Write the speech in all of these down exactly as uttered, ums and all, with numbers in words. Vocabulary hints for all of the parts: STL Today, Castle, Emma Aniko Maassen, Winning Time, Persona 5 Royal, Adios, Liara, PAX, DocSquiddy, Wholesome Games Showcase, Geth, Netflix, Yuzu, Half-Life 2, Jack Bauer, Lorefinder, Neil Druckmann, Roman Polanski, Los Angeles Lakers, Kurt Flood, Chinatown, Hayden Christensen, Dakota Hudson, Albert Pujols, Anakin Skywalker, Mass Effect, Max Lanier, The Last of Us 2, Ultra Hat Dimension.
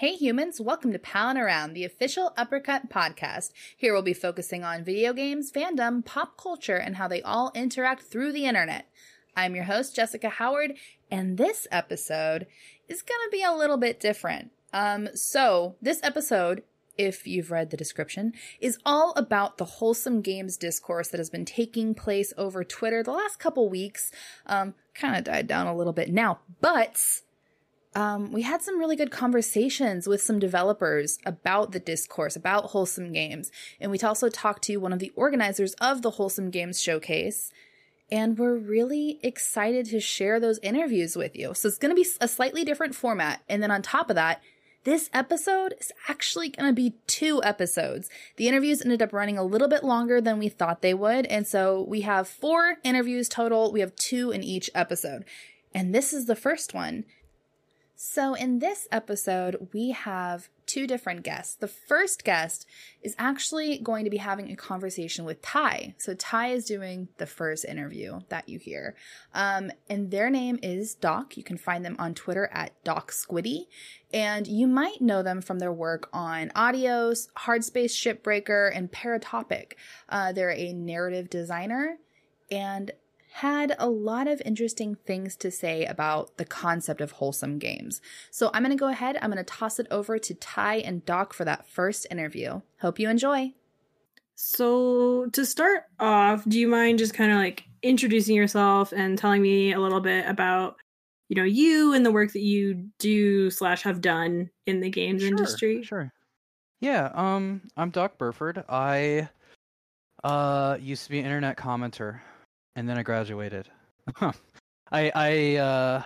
Hey humans, welcome to Pound Around, the official Uppercut podcast. Here we'll be focusing on video games, fandom, pop culture, and how they all interact through the internet. I'm your host, Jessica Howard, and this episode is going to be a little bit different. Um, so this episode, if you've read the description, is all about the Wholesome Games discourse that has been taking place over Twitter the last couple weeks. Um, kind of died down a little bit now, but... Um, we had some really good conversations with some developers about the discourse, about Wholesome Games. And we also talked to one of the organizers of the Wholesome Games Showcase. And we're really excited to share those interviews with you. So it's going to be a slightly different format. And then on top of that, this episode is actually going to be two episodes. The interviews ended up running a little bit longer than we thought they would. And so we have four interviews total. We have two in each episode. And this is the first one. So in this episode, we have two different guests. The first guest is actually going to be having a conversation with Ty. So Ty is doing the first interview that you hear. Um, and their name is Doc. You can find them on Twitter at DocSquiddy. And you might know them from their work on Adios, Hardspace Shipbreaker, and Paratopic. Uh, they're a narrative designer and had a lot of interesting things to say about the concept of wholesome games. So I'm going to go ahead. I'm going to toss it over to Ty and Doc for that first interview. Hope you enjoy. So to start off, do you mind just kind of like introducing yourself and telling me a little bit about, you know, you and the work that you do slash have done in the games sure, industry? Sure. Yeah. Um, I'm Doc Burford. I uh, used to be an internet commenter. And then I graduated. I I uh,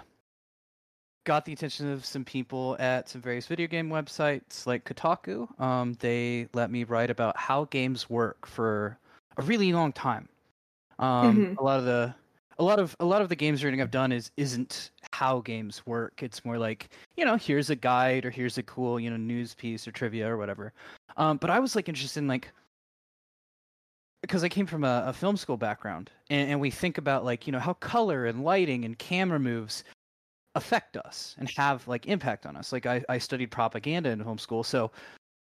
got the attention of some people at some various video game websites like Kotaku. Um, they let me write about how games work for a really long time. Um, mm-hmm. A lot of the a lot of a lot of the games reading I've done is isn't how games work. It's more like, you know, here's a guide or here's a cool, you know, news piece or trivia or whatever. Um, but I was like interested in like. Because I came from a, a film school background, and, and we think about, like, you know, how color and lighting and camera moves affect us and have, like, impact on us. Like, I, I studied propaganda in film school, so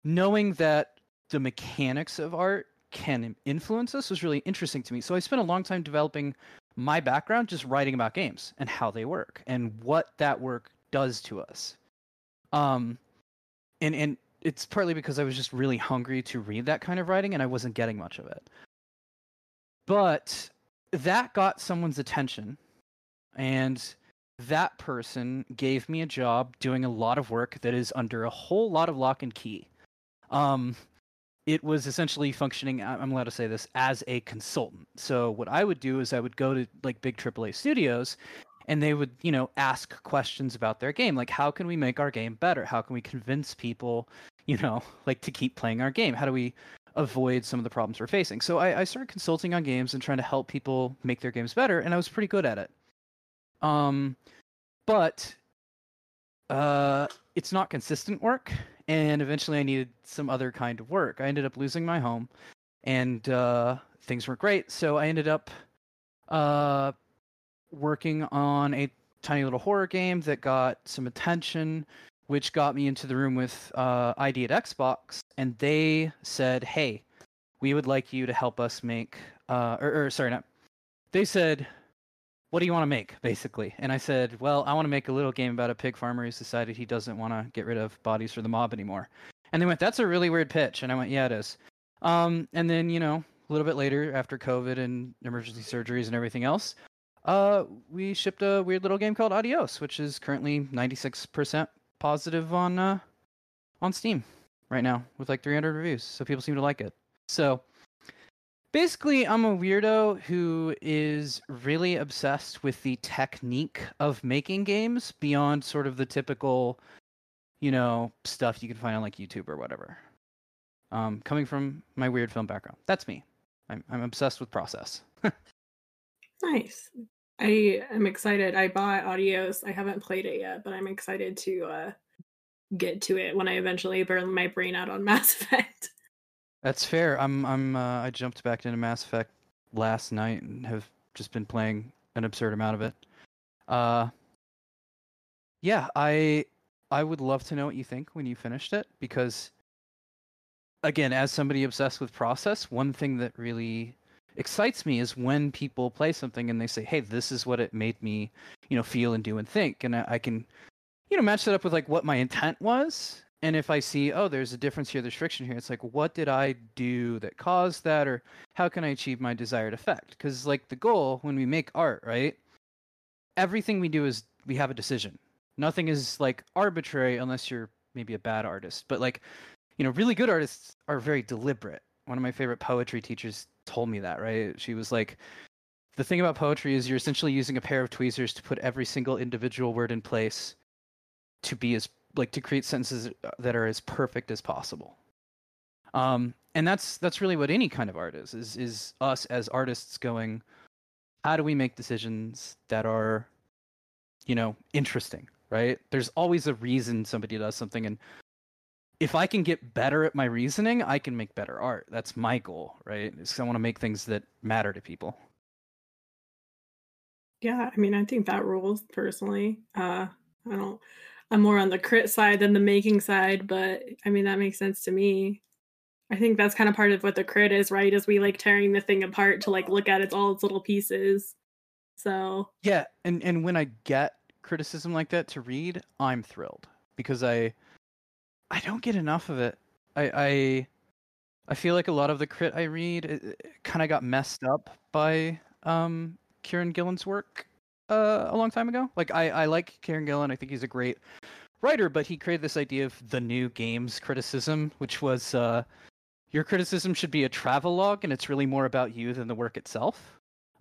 knowing that the mechanics of art can influence us was really interesting to me. So I spent a long time developing my background just writing about games and how they work and what that work does to us. Um, and, and it's partly because I was just really hungry to read that kind of writing, and I wasn't getting much of it. But that got someone's attention, and that person gave me a job doing a lot of work that is under a whole lot of lock and key. Um, it was essentially functioning, I'm allowed to say this, as a consultant. So what I would do is I would go to like big triple A studios, and they would, you know, ask questions about their game. Like, how can we make our game better? How can we convince people, you know, like to keep playing our game? How do we avoid some of the problems we're facing? So I, I started consulting on games and trying to help people make their games better, and I was pretty good at it. Um, but uh, it's not consistent work, and eventually I needed some other kind of work. I ended up losing my home, and uh, things weren't great, so I ended up uh, working on a tiny little horror game that got some attention, which got me into the room with uh, I D at Xbox, and they said, hey, we would like you to help us make, uh, or, or sorry, not, they said, what do you want to make, basically? And I said, well, I want to make a little game about a pig farmer who's decided he doesn't want to get rid of bodies for the mob anymore. And they went, that's a really weird pitch. And I went, yeah, it is. Um, and then, you know, a little bit later, after COVID and emergency surgeries and everything else, uh, we shipped a weird little game called Adios, which is currently ninety-six percent. Positive on uh, on Steam right now with like three hundred reviews, so people seem to like it. So basically, I'm a weirdo who is really obsessed with the technique of making games beyond sort of the typical, you know, stuff you can find on like YouTube or whatever. Um, coming from my weird film background, that's me. I'm I'm obsessed with process. Nice. I am excited. I bought Adios. I haven't played it yet, but I'm excited to uh, get to it when I eventually burn my brain out on Mass Effect. That's fair. I'm. I'm. Uh, I jumped back into Mass Effect last night and have just been playing an absurd amount of it. Uh, yeah. I. I would love to know what you think when you finished it, because again, as somebody obsessed with process, one thing that really excites me is when people play something and they say, hey, this is what it made me, you know, feel and do and think. And I, I can, you know, match that up with like what my intent was. And if I see, oh, there's a difference here, there's friction here, it's like, what did I do that caused that? Or how can I achieve my desired effect? Because like the goal when we make art, right? Everything we do is we have a decision. Nothing is like arbitrary unless you're maybe a bad artist. But like, you know, really good artists are very deliberate. One of my favorite poetry teachers told me that, right? She was like, the thing about poetry is you're essentially using a pair of tweezers to put every single individual word in place to be as, like, to create sentences that are as perfect as possible. Um, and that's that's really what any kind of art is, is, is us as artists going, how do we make decisions that are, you know, interesting, right? There's always a reason somebody does something. And if I can get better at my reasoning, I can make better art. That's my goal, right? Is I want to make things that matter to people. Yeah, I mean, I think that rules personally. Uh, I don't, I'm more on the crit side than the making side, but I mean, that makes sense to me. I think that's kind of part of what the crit is, right? Is we like tearing the thing apart to like look at its all its little pieces. So yeah, and, and when I get criticism like that to read, I'm thrilled because I I don't get enough of it. I I, I feel like a lot of the crit I read kind of got messed up by um, Kieran Gillen's work uh, a long time ago. Like I, I like Kieran Gillen. I think he's a great writer, but he created this idea of the new games criticism, which was. Uh, Your criticism should be a travelogue, and it's really more about you than the work itself.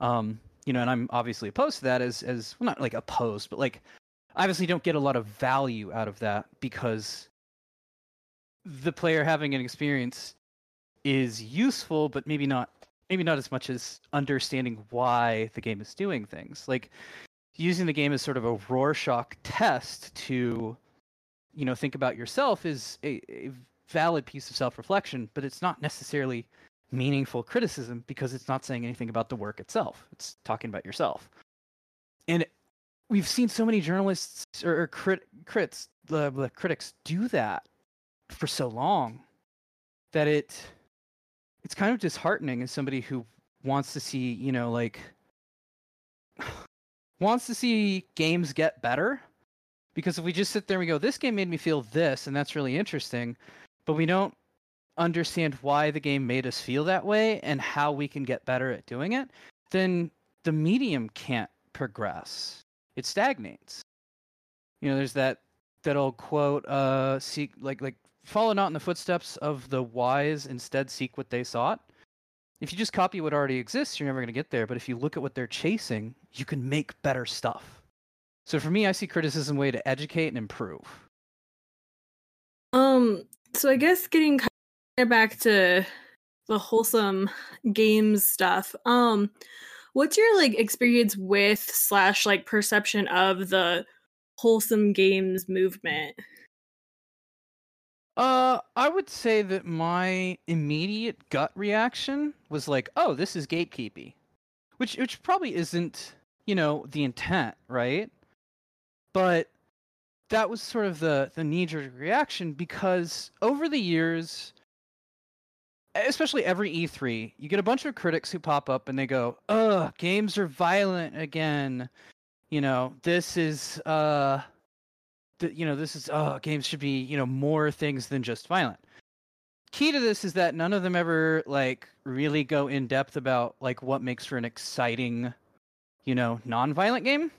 Um, you know, and I'm obviously opposed to that as, as well, not like opposed, but like, I obviously don't get a lot of value out of that because the player having an experience is useful, but maybe not, maybe not as much as understanding why the game is doing things. Like, using the game as sort of a Rorschach test to, you know, think about yourself is a, a valid piece of self-reflection, but it's not necessarily meaningful criticism because it's not saying anything about the work itself. It's talking about yourself. And we've seen so many journalists or, or crit, crits, blah, blah, critics do that for so long that it it's kind of disheartening as somebody who wants to see, you know, like wants to see games get better, because if we just sit there and we go, this game made me feel this, and that's really interesting, but we don't understand why the game made us feel that way and how we can get better at doing it, then the medium can't progress. It stagnates. You know, there's that that old quote, uh, seek like like follow not in the footsteps of the wise, instead seek what they sought. If you just copy what already exists, you're never going to get there. But if you look at what they're chasing, you can make better stuff. So for me, I see criticism as a way to educate and improve. Um. So I guess getting kind of back to the wholesome games stuff. Um, what's your like experience with slash like perception of the wholesome games movement? Uh, I would say that my immediate gut reaction was like, "Oh, this is gatekeepy," which which probably isn't, you know, the intent, right? But that was sort of the, the knee-jerk reaction because over the years, especially every E three, you get a bunch of critics who pop up and they go, ugh, games are violent again. You know, this is, uh, th- you know, this is, oh, games should be, you know, more things than just violent. Key to this is that none of them ever, like, really go in-depth about, like, what makes for an exciting, you know, non-violent game.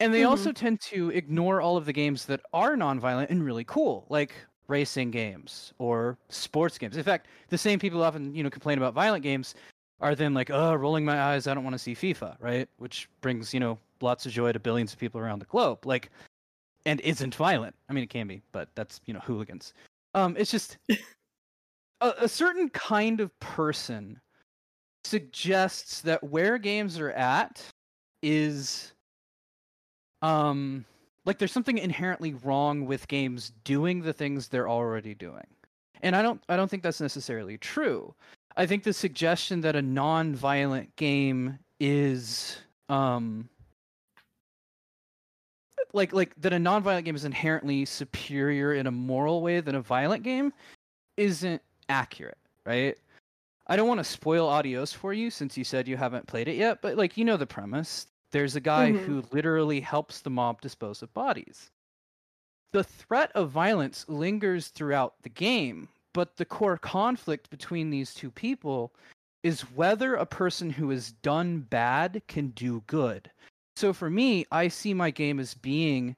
And they mm-hmm. also tend to ignore all of the games that are nonviolent and really cool, like racing games or sports games. In fact, the same people often, you know, complain about violent games are then like, oh, rolling my eyes, I don't want to see FIFA, right? Which brings, you know, lots of joy to billions of people around the globe, like, and isn't violent. I mean, it can be, but that's, you know, hooligans. Um, it's just a, a certain kind of person suggests that where games are at is... Um, like there's something inherently wrong with games doing the things they're already doing. And I don't, I don't think that's necessarily true. I think the suggestion that a non-violent game is, um, like like that a non-violent game is inherently superior in a moral way than a violent game isn't accurate, right? I don't want to spoil Adios for you since you said you haven't played it yet, but like you know the premise. There's a guy mm-hmm. who literally helps the mob dispose of bodies. The threat of violence lingers throughout the game, but the core conflict between these two people is whether a person who is done bad can do good. So for me, I see my game as being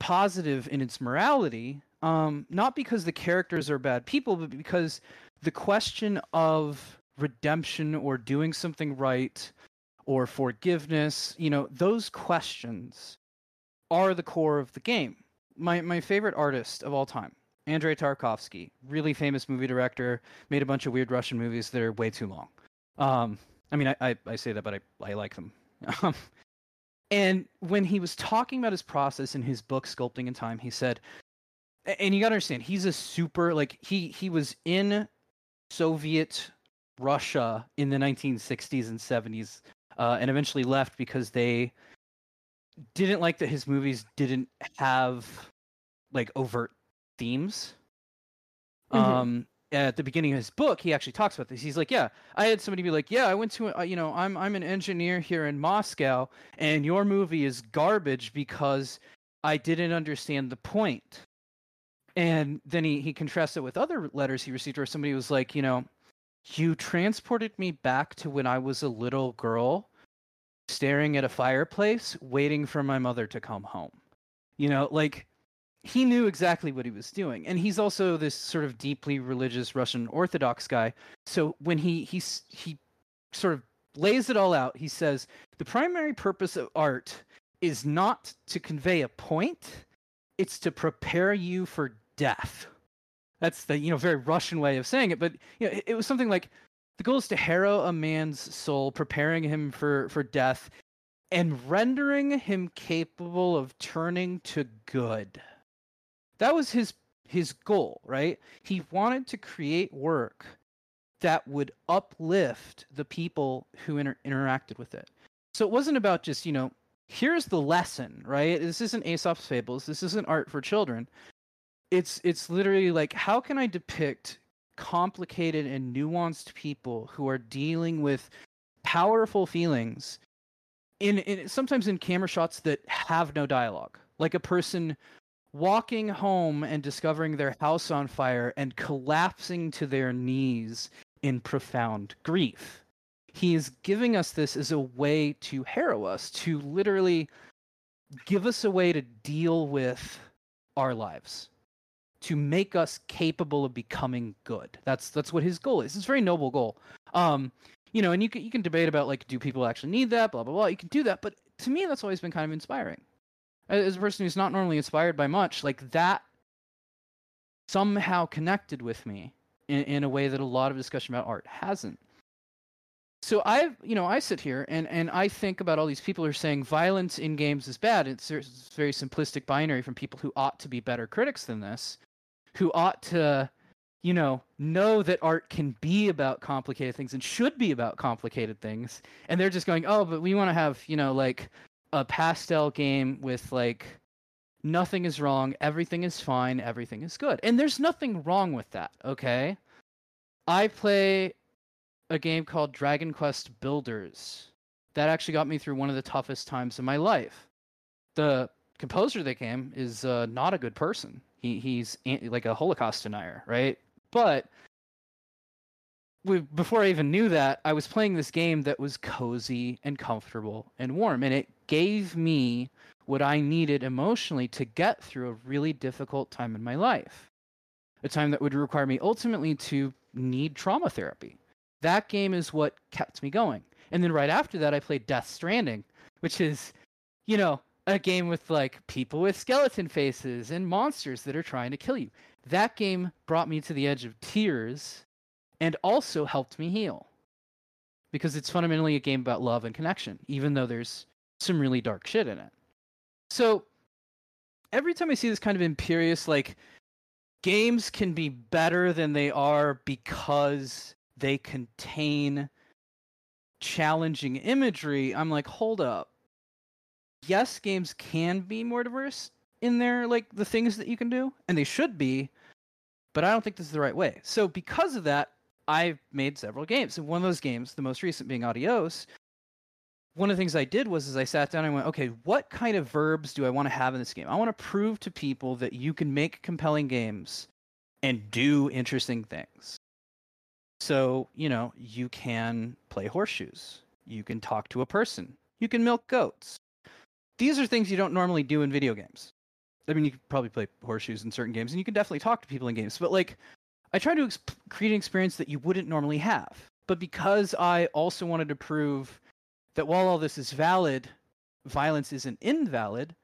positive in its morality, um, not because the characters are bad people, but because the question of redemption or doing something right or forgiveness, you know, those questions are the core of the game. My my favorite artist of all time, Andrei Tarkovsky, really famous movie director, made a bunch of weird Russian movies that are way too long. Um, I mean, I, I, I say that, but I, I like them. Um, and when he was talking about his process in his book, Sculpting in Time, he said, and you gotta understand, he's a super, like, he, he was in Soviet Russia in the nineteen sixties and seventies, uh, and eventually left because they didn't like that his movies didn't have, like, overt themes. Mm-hmm. Um, at the beginning of his book, he actually talks about this. He's like, yeah, I had somebody be like, yeah, I went to, a, you know, I'm I'm an engineer here in Moscow, and your movie is garbage because I didn't understand the point. And then he, he contrasts it with other letters he received where somebody was like, you know, you transported me back to when I was a little girl staring at a fireplace waiting for my mother to come home. You know, like, he knew exactly what he was doing. And he's also this sort of deeply religious Russian Orthodox guy. So when he he, he sort of lays it all out, he says, the primary purpose of art is not to convey a point. It's to prepare you for death. That's the, you know, very Russian way of saying it. But you know, it, it was something like, the goal is to harrow a man's soul, preparing him for, for death and rendering him capable of turning to good. That was his his goal, right? He wanted to create work that would uplift the people who inter- interacted with it. So it wasn't about just, you know, here's the lesson, right? This isn't Aesop's Fables. This isn't art for children. It's it's literally like, how can I depict complicated and nuanced people who are dealing with powerful feelings in, in sometimes in camera shots that have no dialogue, like a person walking home and discovering their house on fire and collapsing to their knees in profound grief. He is giving us this as a way to harrow us, to literally give us a way to deal with our lives, to make us capable of becoming good. That's that's what his goal is. It's a very noble goal. Um, you know, and you can, you can debate about, like, do people actually need that, blah, blah, blah. You can do that. But to me, that's always been kind of inspiring. As a person who's not normally inspired by much, like, that somehow connected with me in, in a way that a lot of discussion about art hasn't. So I've, you know, I sit here and, and I think about all these people who are saying violence in games is bad. It's, it's very simplistic binary from people who ought to be better critics than this, who ought to, you know, know that art can be about complicated things and should be about complicated things. And they're just going, oh, but we want to have, you know, like, a pastel game with, like, nothing is wrong, everything is fine, everything is good. And there's nothing wrong with that, okay? I play a game called Dragon Quest Builders. That actually got me through one of the toughest times of my life. The composer of the game is uh, not a good person. He He's anti- like a Holocaust denier, right? But before I even knew that, I was playing this game that was cozy and comfortable and warm, and it gave me what I needed emotionally to get through a really difficult time in my life, a time that would require me ultimately to need trauma therapy. That game is what kept me going. And then right after that, I played Death Stranding, which is, you know, a game with, like, people with skeleton faces and monsters that are trying to kill you. That game brought me to the edge of tears and also helped me heal, because it's fundamentally a game about love and connection, even though there's some really dark shit in it. So every time I see this kind of imperious, like, games can be better than they are because they contain challenging imagery, I'm like, hold up. yes, games can be more diverse in their, like, the things that you can do, and they should be, but I don't think this is the right way. So because of that, I've made several games. And one of those games, the most recent being Adios, one of the things I did was is I sat down and I went, okay, what kind of verbs do I want to have in this game? I want to prove to people that you can make compelling games and do interesting things. So, you know, you can play horseshoes. You can talk to a person. You can milk goats. These are things you don't normally do in video games. I mean, you could probably play horseshoes in certain games, and you can definitely talk to people in games. But, like, I tried to exp- create an experience that you wouldn't normally have. But because I also wanted to prove that while all this is valid, violence isn't invalid,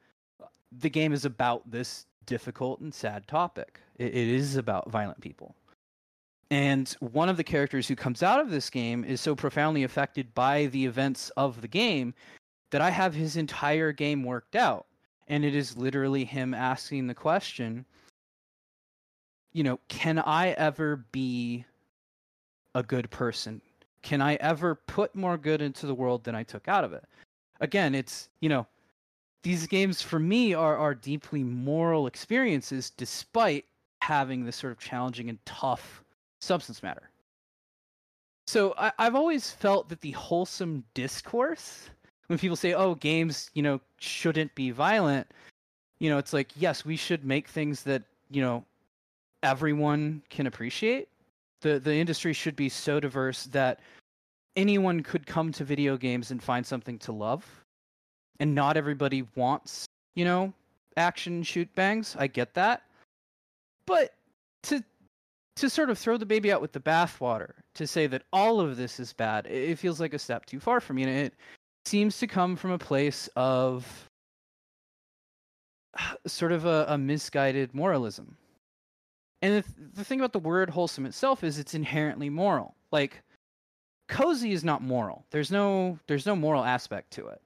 the game is about this difficult and sad topic. It, it is about violent people. And one of the characters who comes out of this game is so profoundly affected by the events of the game that I have his entire game worked out. And it is literally him asking the question, you know, can I ever be a good person? Can I ever put more good into the world than I took out of it? Again, it's, you know, these games for me are, are deeply moral experiences despite having this sort of challenging and tough substance matter. So I, I've always felt that the wholesome discourse, when people say, oh, games, you know, shouldn't be violent, you know, it's like, yes, we should make things that, you know, everyone can appreciate. The the industry should be so diverse that anyone could come to video games and find something to love. And not everybody wants, you know, action shoot bangs. I get that. But to to sort of throw the baby out with the bathwater, to say that all of this is bad, it feels like a step too far for me. And it seems to come from a place of sort of a, a misguided moralism. And the, th- the thing about the word wholesome itself is it's inherently moral. Like, cozy is not moral. There's no there's no moral aspect to it.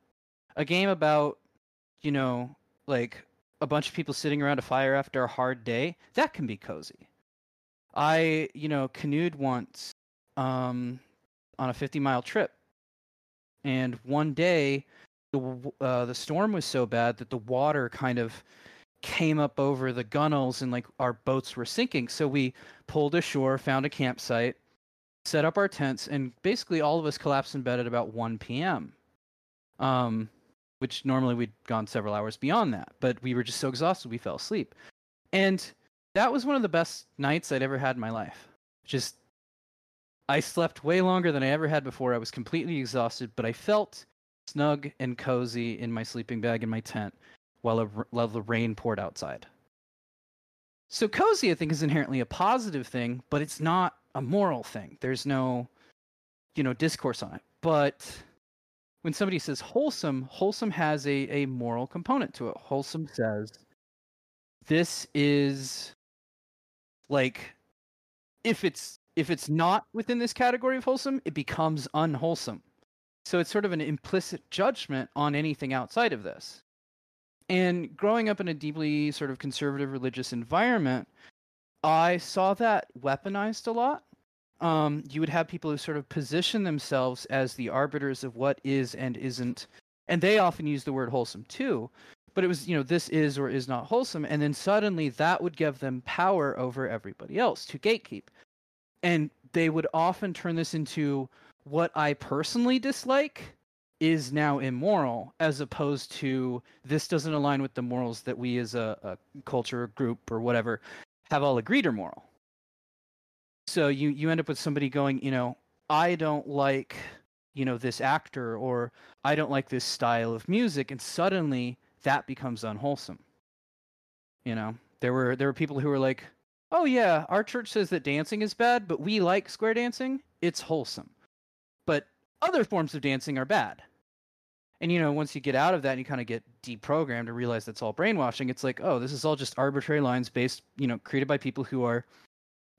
A game about, you know, like, a bunch of people sitting around a fire after a hard day, that can be cozy. I, you know, canoed once um, on a fifty-mile trip. And one day, the uh, the storm was so bad that the water kind of came up over the gunnels and, like, our boats were sinking. So we pulled ashore, found a campsite, set up our tents, and basically all of us collapsed in bed at about one p.m. Um, which normally we'd gone several hours beyond that, but we were just so exhausted we fell asleep. And that was one of the best nights I'd ever had in my life. Just, I slept way longer than I ever had before. I was completely exhausted, but I felt snug and cozy in my sleeping bag in my tent, while, a, while the rain poured outside. So cozy, I think, is inherently a positive thing, but it's not a moral thing. There's no, you know, discourse on it. But when somebody says wholesome, wholesome has a, a moral component to it. Wholesome says, this is, like, if it's, if it's not within this category of wholesome, it becomes unwholesome. So it's sort of an implicit judgment on anything outside of this. And growing up in a deeply sort of conservative religious environment, I saw that weaponized a lot. Um, you would have people who sort of position themselves as the arbiters of what is and isn't. And they often use the word wholesome too. But it was, you know, this is or is not wholesome. And then suddenly that would give them power over everybody else to gatekeep. And they would often turn this into what I personally dislike is now immoral, as opposed to this doesn't align with the morals that we as a, a culture or group or whatever have all agreed are moral. So you, you end up with somebody going, you know, I don't like, you know, this actor, or I don't like this style of music. And suddenly that becomes unwholesome. You know, there were, there were people who were like, oh yeah, our church says that dancing is bad, but we like square dancing. It's wholesome. But other forms of dancing are bad. And, you know, once you get out of that and you kind of get deprogrammed to realize that's all brainwashing, it's like, oh, this is all just arbitrary lines based, you know, created by people who are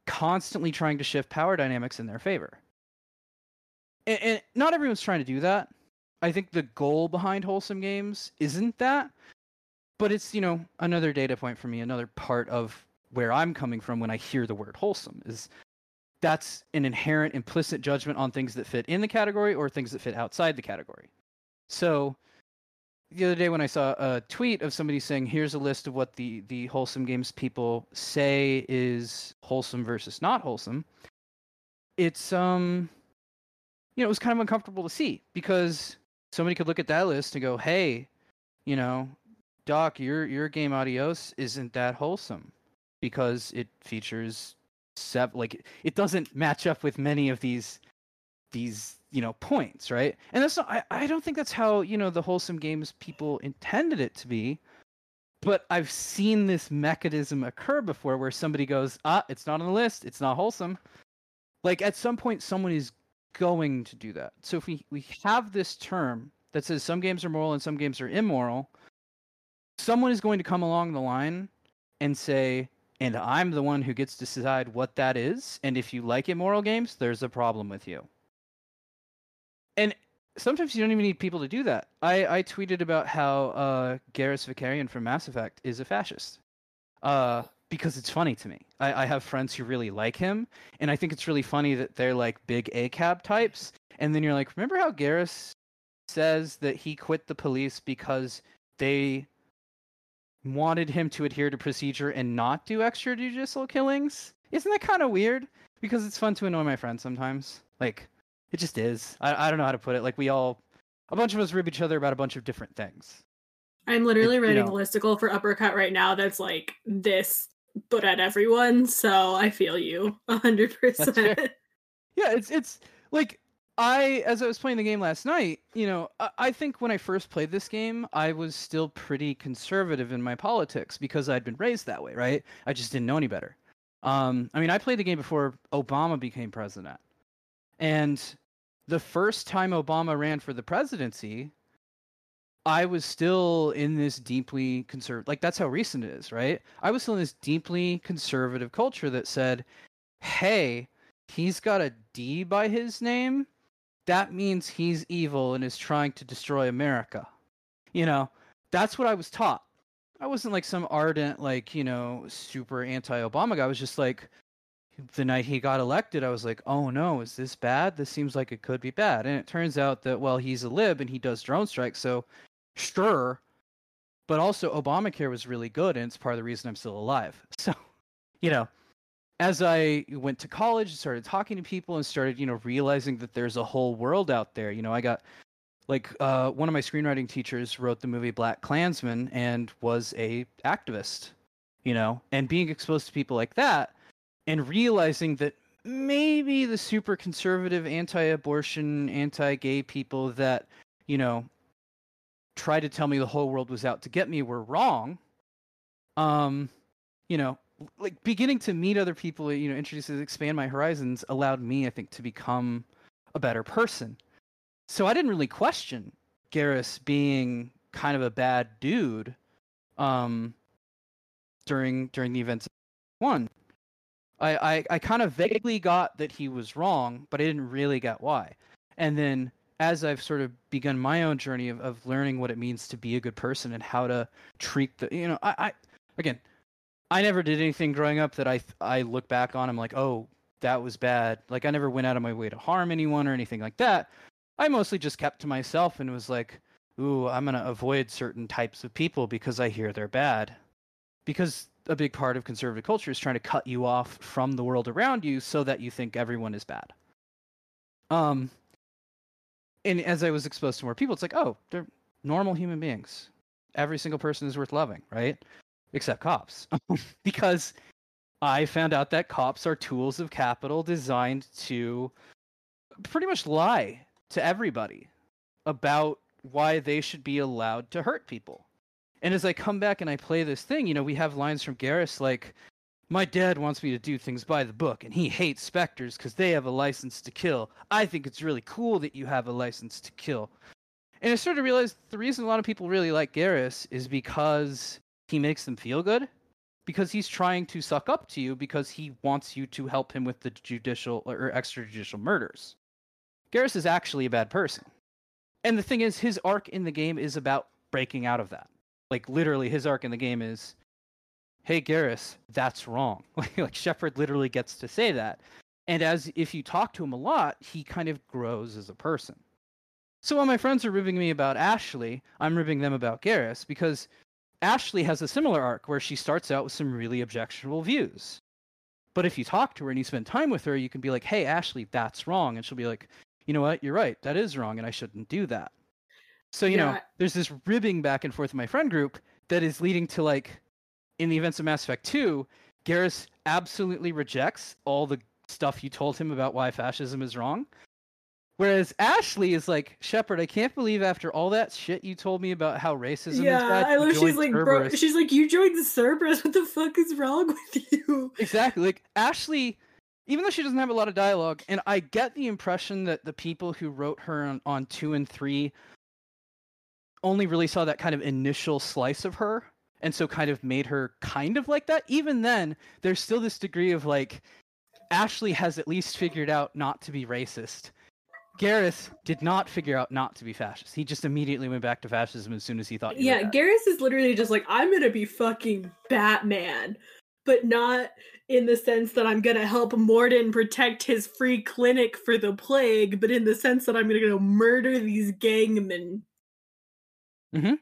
constantly trying to shift power dynamics in their favor. And, and not everyone's trying to do that. I think the goal behind wholesome games isn't that, but it's, you know, another data point for me, another part of where I'm coming from when I hear the word wholesome is that's an inherent implicit judgment on things that fit in the category or things that fit outside the category. So the other day when I saw a tweet of somebody saying, here's a list of what the, the Wholesome Games people say is wholesome versus not wholesome, it's, um, you know, it was kind of uncomfortable to see, because somebody could look at that list and go, hey, you know, Doc, your your game Adios isn't that wholesome, because it features, sev- like, it doesn't match up with many of these, these, you know, points, right? And that's not, I, I don't think that's how, you know, the Wholesome Games people intended it to be, but I've seen this mechanism occur before where somebody goes, ah, it's not on the list, it's not wholesome. Like, at some point, someone is going to do that. So if we, we have this term that says some games are moral and some games are immoral, someone is going to come along the line and say, and I'm the one who gets to decide what that is, and if you like immoral games, there's a problem with you. And sometimes you don't even need people to do that. I, I tweeted about how uh, Garrus Vicarion from Mass Effect is a fascist. Uh, because it's funny to me. I, I have friends who really like him, and I think it's really funny that they're like big A C A B types, and then you're like, remember how Garrus says that he quit the police because they wanted him to adhere to procedure and not do extrajudicial killings? Isn't that kind of weird? Because it's fun to annoy my friends sometimes. Like, it just is. I, I don't know how to put it. Like, we all, a bunch of us rib each other about a bunch of different things. I'm literally it, writing you know. a listicle for Uppercut right now that's like this, but at everyone, so I feel you one hundred percent. Yeah, it's it's like, I, as I was playing the game last night, you know, I, I think when I first played this game, I was still pretty conservative in my politics because I'd been raised that way, right? I just didn't know any better. Um, I mean, I played the game before Obama became president. And the first time Obama ran for the presidency, I was still in this deeply conservative, like, that's how recent it is, right? I was still in this deeply conservative culture that said, hey, he's got a D by his name. That means he's evil and is trying to destroy America. You know, that's what I was taught. I wasn't like some ardent, like, you know, super anti-Obama guy. I was just like, the night he got elected, I was like, oh no, is this bad? This seems like it could be bad. And it turns out that, well, he's a lib and he does drone strikes, so sure. But also, Obamacare was really good, and it's part of the reason I'm still alive. So, you know, as I went to college and started talking to people and started, you know, realizing that there's a whole world out there. You know, I got, like, uh, one of my screenwriting teachers wrote the movie Black Klansman and was a activist, you know, and being exposed to people like that and realizing that maybe the super conservative anti-abortion, anti-gay people that, you know, tried to tell me the whole world was out to get me were wrong, um, you know, like, beginning to meet other people, you know, introduce, expand my horizons allowed me, I think, to become a better person. So I didn't really question Garrus being kind of a bad dude um, during during the events of one. I, I, I kind of vaguely got that he was wrong, but I didn't really get why. And then as I've sort of begun my own journey of, of learning what it means to be a good person and how to treat the, you know, I, I again, I never did anything growing up that I I look back on, I'm like, oh, that was bad. Like, I never went out of my way to harm anyone or anything like that. I mostly just kept to myself and was like, ooh, I'm going to avoid certain types of people because I hear they're bad. Because a big part of conservative culture is trying to cut you off from the world around you so that you think everyone is bad. Um, and as I was exposed to more people, it's like, oh, they're normal human beings. Every single person is worth loving, right? Except cops, because I found out that cops are tools of capital designed to pretty much lie to everybody about why they should be allowed to hurt people. And as I come back and I play this thing, you know, we have lines from Garrus like, my dad wants me to do things by the book, and he hates specters because they have a license to kill. I think it's really cool that you have a license to kill. And I started to realize the reason a lot of people really like Garrus is because he makes them feel good, because he's trying to suck up to you because he wants you to help him with the judicial or extrajudicial murders. Garrus is actually a bad person. And the thing is, his arc in the game is about breaking out of that. Like, literally, his arc in the game is, hey, Garrus, that's wrong. Like, Shepard literally gets to say that. And as if you talk to him a lot, he kind of grows as a person. So while my friends are ribbing me about Ashley, I'm ribbing them about Garrus, because Ashley has a similar arc where she starts out with some really objectionable views. But if you talk to her and you spend time with her, you can be like, hey, Ashley, that's wrong. And she'll be like, you know what? You're right. That is wrong. And I shouldn't do that. So, you yeah. know, there's this ribbing back and forth in my friend group that is leading to, like, in the events of Mass Effect two, Garrus absolutely rejects all the stuff you told him about why fascism is wrong. Whereas Ashley is like, Shepard, I can't believe after all that shit you told me about how racism yeah, is bad, I love, she's like, bro, she's like, you joined the Cerberus, what the fuck is wrong with you? Exactly. Like, Ashley, even though she doesn't have a lot of dialogue, and I get the impression that the people who wrote her on, on two and three only really saw that kind of initial slice of her, and so kind of made her kind of like that. Even then, there's still this degree of, like, Ashley has at least figured out not to be racist. Garrus did not figure out not to be fascist. He just immediately went back to fascism as soon as he thought. He yeah, Garrus is literally just like, I'm gonna be fucking Batman, but not in the sense that I'm gonna help Morden protect his free clinic for the plague, but in the sense that I'm gonna go murder these gangmen. Mm-hmm.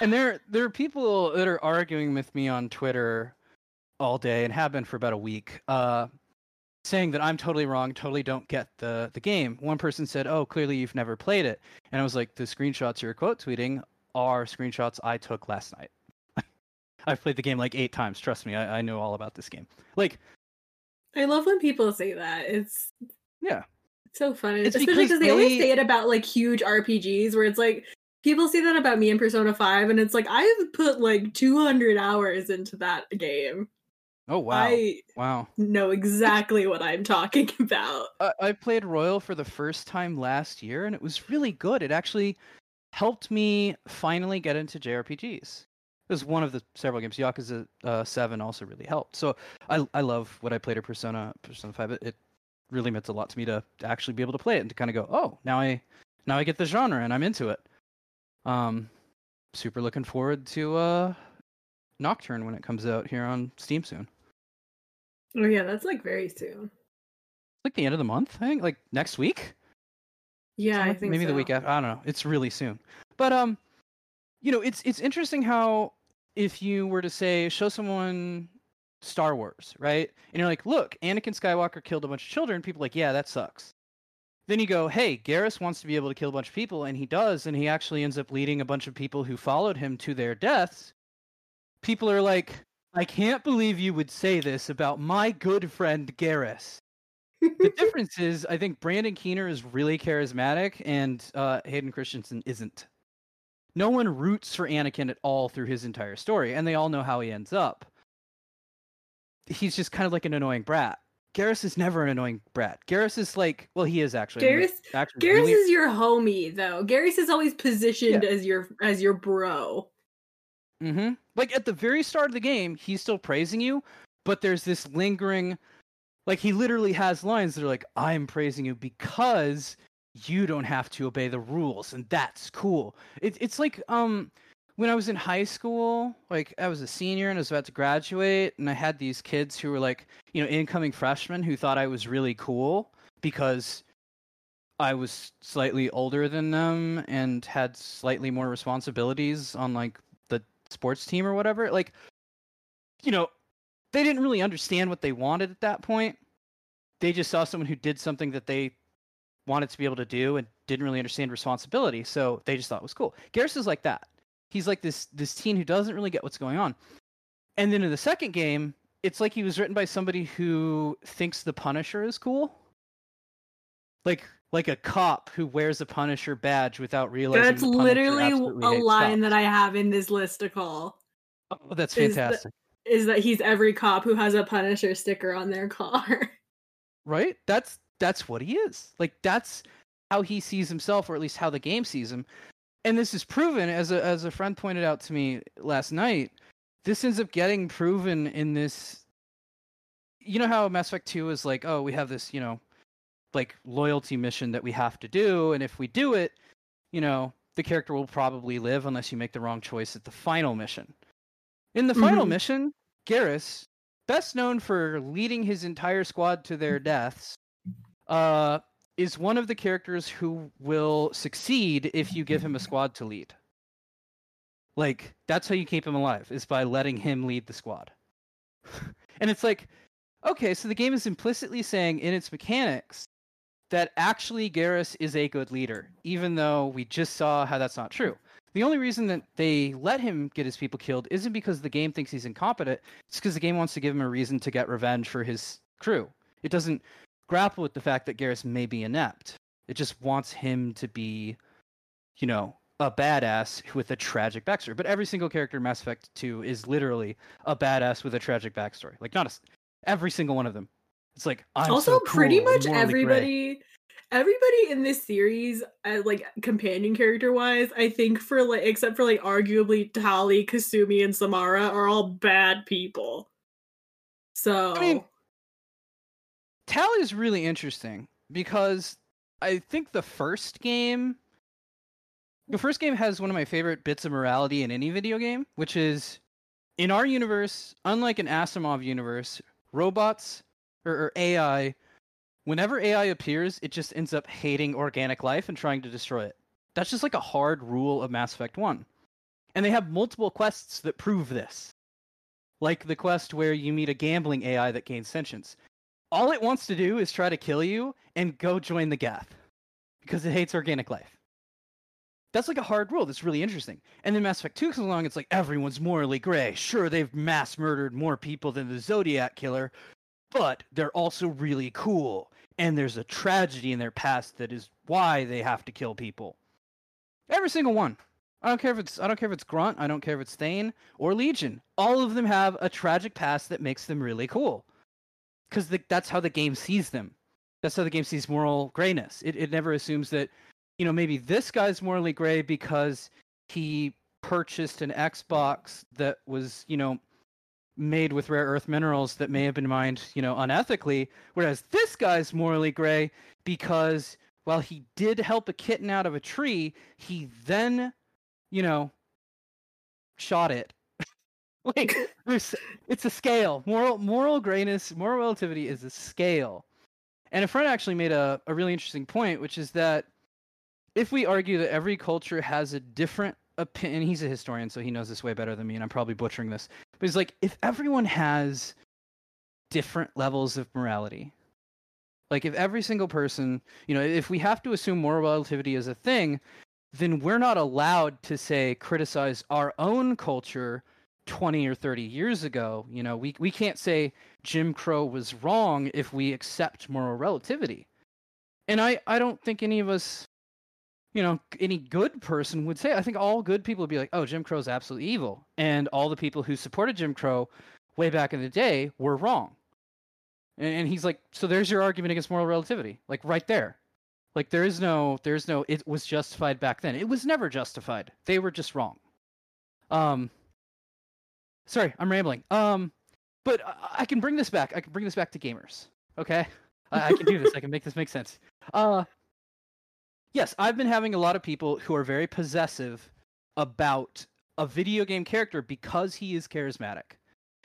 And there, there are people that are arguing with me on Twitter all day and have been for about a week. Uh, saying that I'm totally wrong, totally don't get the, the game. One person said, oh, clearly you've never played it. And I was like, the screenshots you're quote tweeting are screenshots I took last night. I've played the game like eight times. Trust me, I, I know all about this game. Like, I love when people say that. It's yeah, it's so funny. It's Especially because they, they always say it about, like, huge R P Gs where it's like, people say that about me in Persona five and it's like, I've put like two hundred hours into that game. Oh, wow. I wow. know exactly what I'm talking about. I, I played Royal for the first time last year, and it was really good. It actually helped me finally get into J R P Gs. It was one of the several games. Yakuza uh, seven also really helped. So I I love what I played at Persona, Persona five. It, it really meant a lot to me to, to actually be able to play it and to kind of go, oh, now I now I get the genre, and I'm into it. Um, super looking forward to uh, Nocturne when it comes out here on Steam soon. Oh yeah, that's like very soon. Like the end of the month, I think. Like next week. Yeah, I think maybe so. The week after. I don't know. It's really soon. But um, you know, it's it's interesting how if you were to say show someone Star Wars, right? And you're like, look, Anakin Skywalker killed a bunch of children. People are like, yeah, that sucks. Then you go, hey, Garrus wants to be able to kill a bunch of people, and he does, and he actually ends up leading a bunch of people who followed him to their deaths. People are like, I can't believe you would say this about my good friend Garrus. The difference is, I think Brandon Keener is really charismatic, and uh, Hayden Christensen isn't. No one roots for Anakin at all through his entire story, and they all know how he ends up. He's just kind of like an annoying brat. Garrus is never an annoying brat. Garrus is like, well, he is actually. Garrus, actually Garrus really... is your homie, though. Garrus is always positioned yeah. as your as your bro. Mm-hmm. Like, at the very start of the game, he's still praising you, but there's this lingering, like, he literally has lines that are like, I'm praising you because you don't have to obey the rules, and that's cool. It, it's like, um, when I was in high school, like, I was a senior and I was about to graduate, and I had these kids who were, like, you know, incoming freshmen who thought I was really cool because I was slightly older than them and had slightly more responsibilities on, like, sports team or whatever. Like, you know, they didn't really understand what they wanted at that point. They just saw someone who did something that they wanted to be able to do and didn't really understand responsibility, so they just thought it was cool. Garrus is like that. He's like this this teen who doesn't really get what's going on. And then in the second game, it's like he was written by somebody who thinks the Punisher is cool. Like like a cop who wears a Punisher badge without realizing that's the literally a line cops. That I have in this listicle. Oh, that's fantastic. Is that, is that he's every cop who has a Punisher sticker on their car. Right? That's that's what he is. Like, that's how he sees himself, or at least how the game sees him. And this is proven, as a as a friend pointed out to me last night, this ends up getting proven in this. You know how Mass Effect two is like, oh, we have this, you know, like, loyalty mission that we have to do, and if we do it, you know, the character will probably live unless you make the wrong choice at the final mission. In the mm-hmm. final mission, Garrus, best known for leading his entire squad to their deaths, uh, is one of the characters who will succeed if you give him a squad to lead. Like, that's how you keep him alive, is by letting him lead the squad. And it's like, okay, so the game is implicitly saying in its mechanics that actually Garrus is a good leader, even though we just saw how that's not true. The only reason that they let him get his people killed isn't because the game thinks he's incompetent. It's because the game wants to give him a reason to get revenge for his crew. It doesn't grapple with the fact that Garrus may be inept. It just wants him to be, you know, a badass with a tragic backstory. But every single character in Mass Effect two is literally a badass with a tragic backstory. Like, not a, every single one of them. It's like, I'm also so cool, pretty much everybody, gray. everybody in this series, uh, like companion character wise, I think for like, except for like arguably Tali, Kasumi, and Samara are all bad people. So I mean, Tali is really interesting because I think the first game, the first game has one of my favorite bits of morality in any video game, which is in our universe, unlike an Asimov universe, robots. Or A I, whenever A I appears, it just ends up hating organic life and trying to destroy it. That's just like a hard rule of Mass Effect one. And they have multiple quests that prove this. Like the quest where you meet a gambling A I that gains sentience. All it wants to do is try to kill you and go join the Geth. Because it hates organic life. That's like a hard rule that's really interesting. And then Mass Effect two comes along, it's like everyone's morally gray. Sure, they've mass murdered more people than the Zodiac Killer. But they're also really cool, and there's a tragedy in their past that is why they have to kill people. Every single one. I don't care if it's I don't care if it's Grunt, I don't care if it's Thane or Legion. All of them have a tragic past that makes them really cool, because that's how the game sees them. That's how the game sees moral grayness. It it never assumes that, you know, maybe this guy's morally gray because he purchased an Xbox that was, you know, made with rare earth minerals that may have been mined, you know, unethically, whereas this guy's morally gray because while he did help a kitten out of a tree, he then, you know, shot it. Like, it's a scale. Moral moral grayness, moral relativity is a scale. And a friend actually made a, a really interesting point, which is that if we argue that every culture has a different opinion, he's a historian, so he knows this way better than me, and I'm probably butchering this, but it's like, if everyone has different levels of morality, like if every single person, you know, if we have to assume moral relativity is a thing, then we're not allowed to, say, criticize our own culture twenty or thirty years ago. You know, we, we can't say Jim Crow was wrong if we accept moral relativity. And I, I don't think any of us, you know, any good person would say, I think all good people would be like, oh, Jim Crow's absolutely evil. And all the people who supported Jim Crow way back in the day were wrong. And, and he's like, so there's your argument against moral relativity, like right there. Like there is no, there's no, it was justified back then. It was never justified. They were just wrong. Um, sorry, I'm rambling. Um, but I, I can bring this back. I can bring this back to gamers. Okay. I, I can do this. I can make this make sense. Uh, Yes, I've been having a lot of people who are very possessive about a video game character because he is charismatic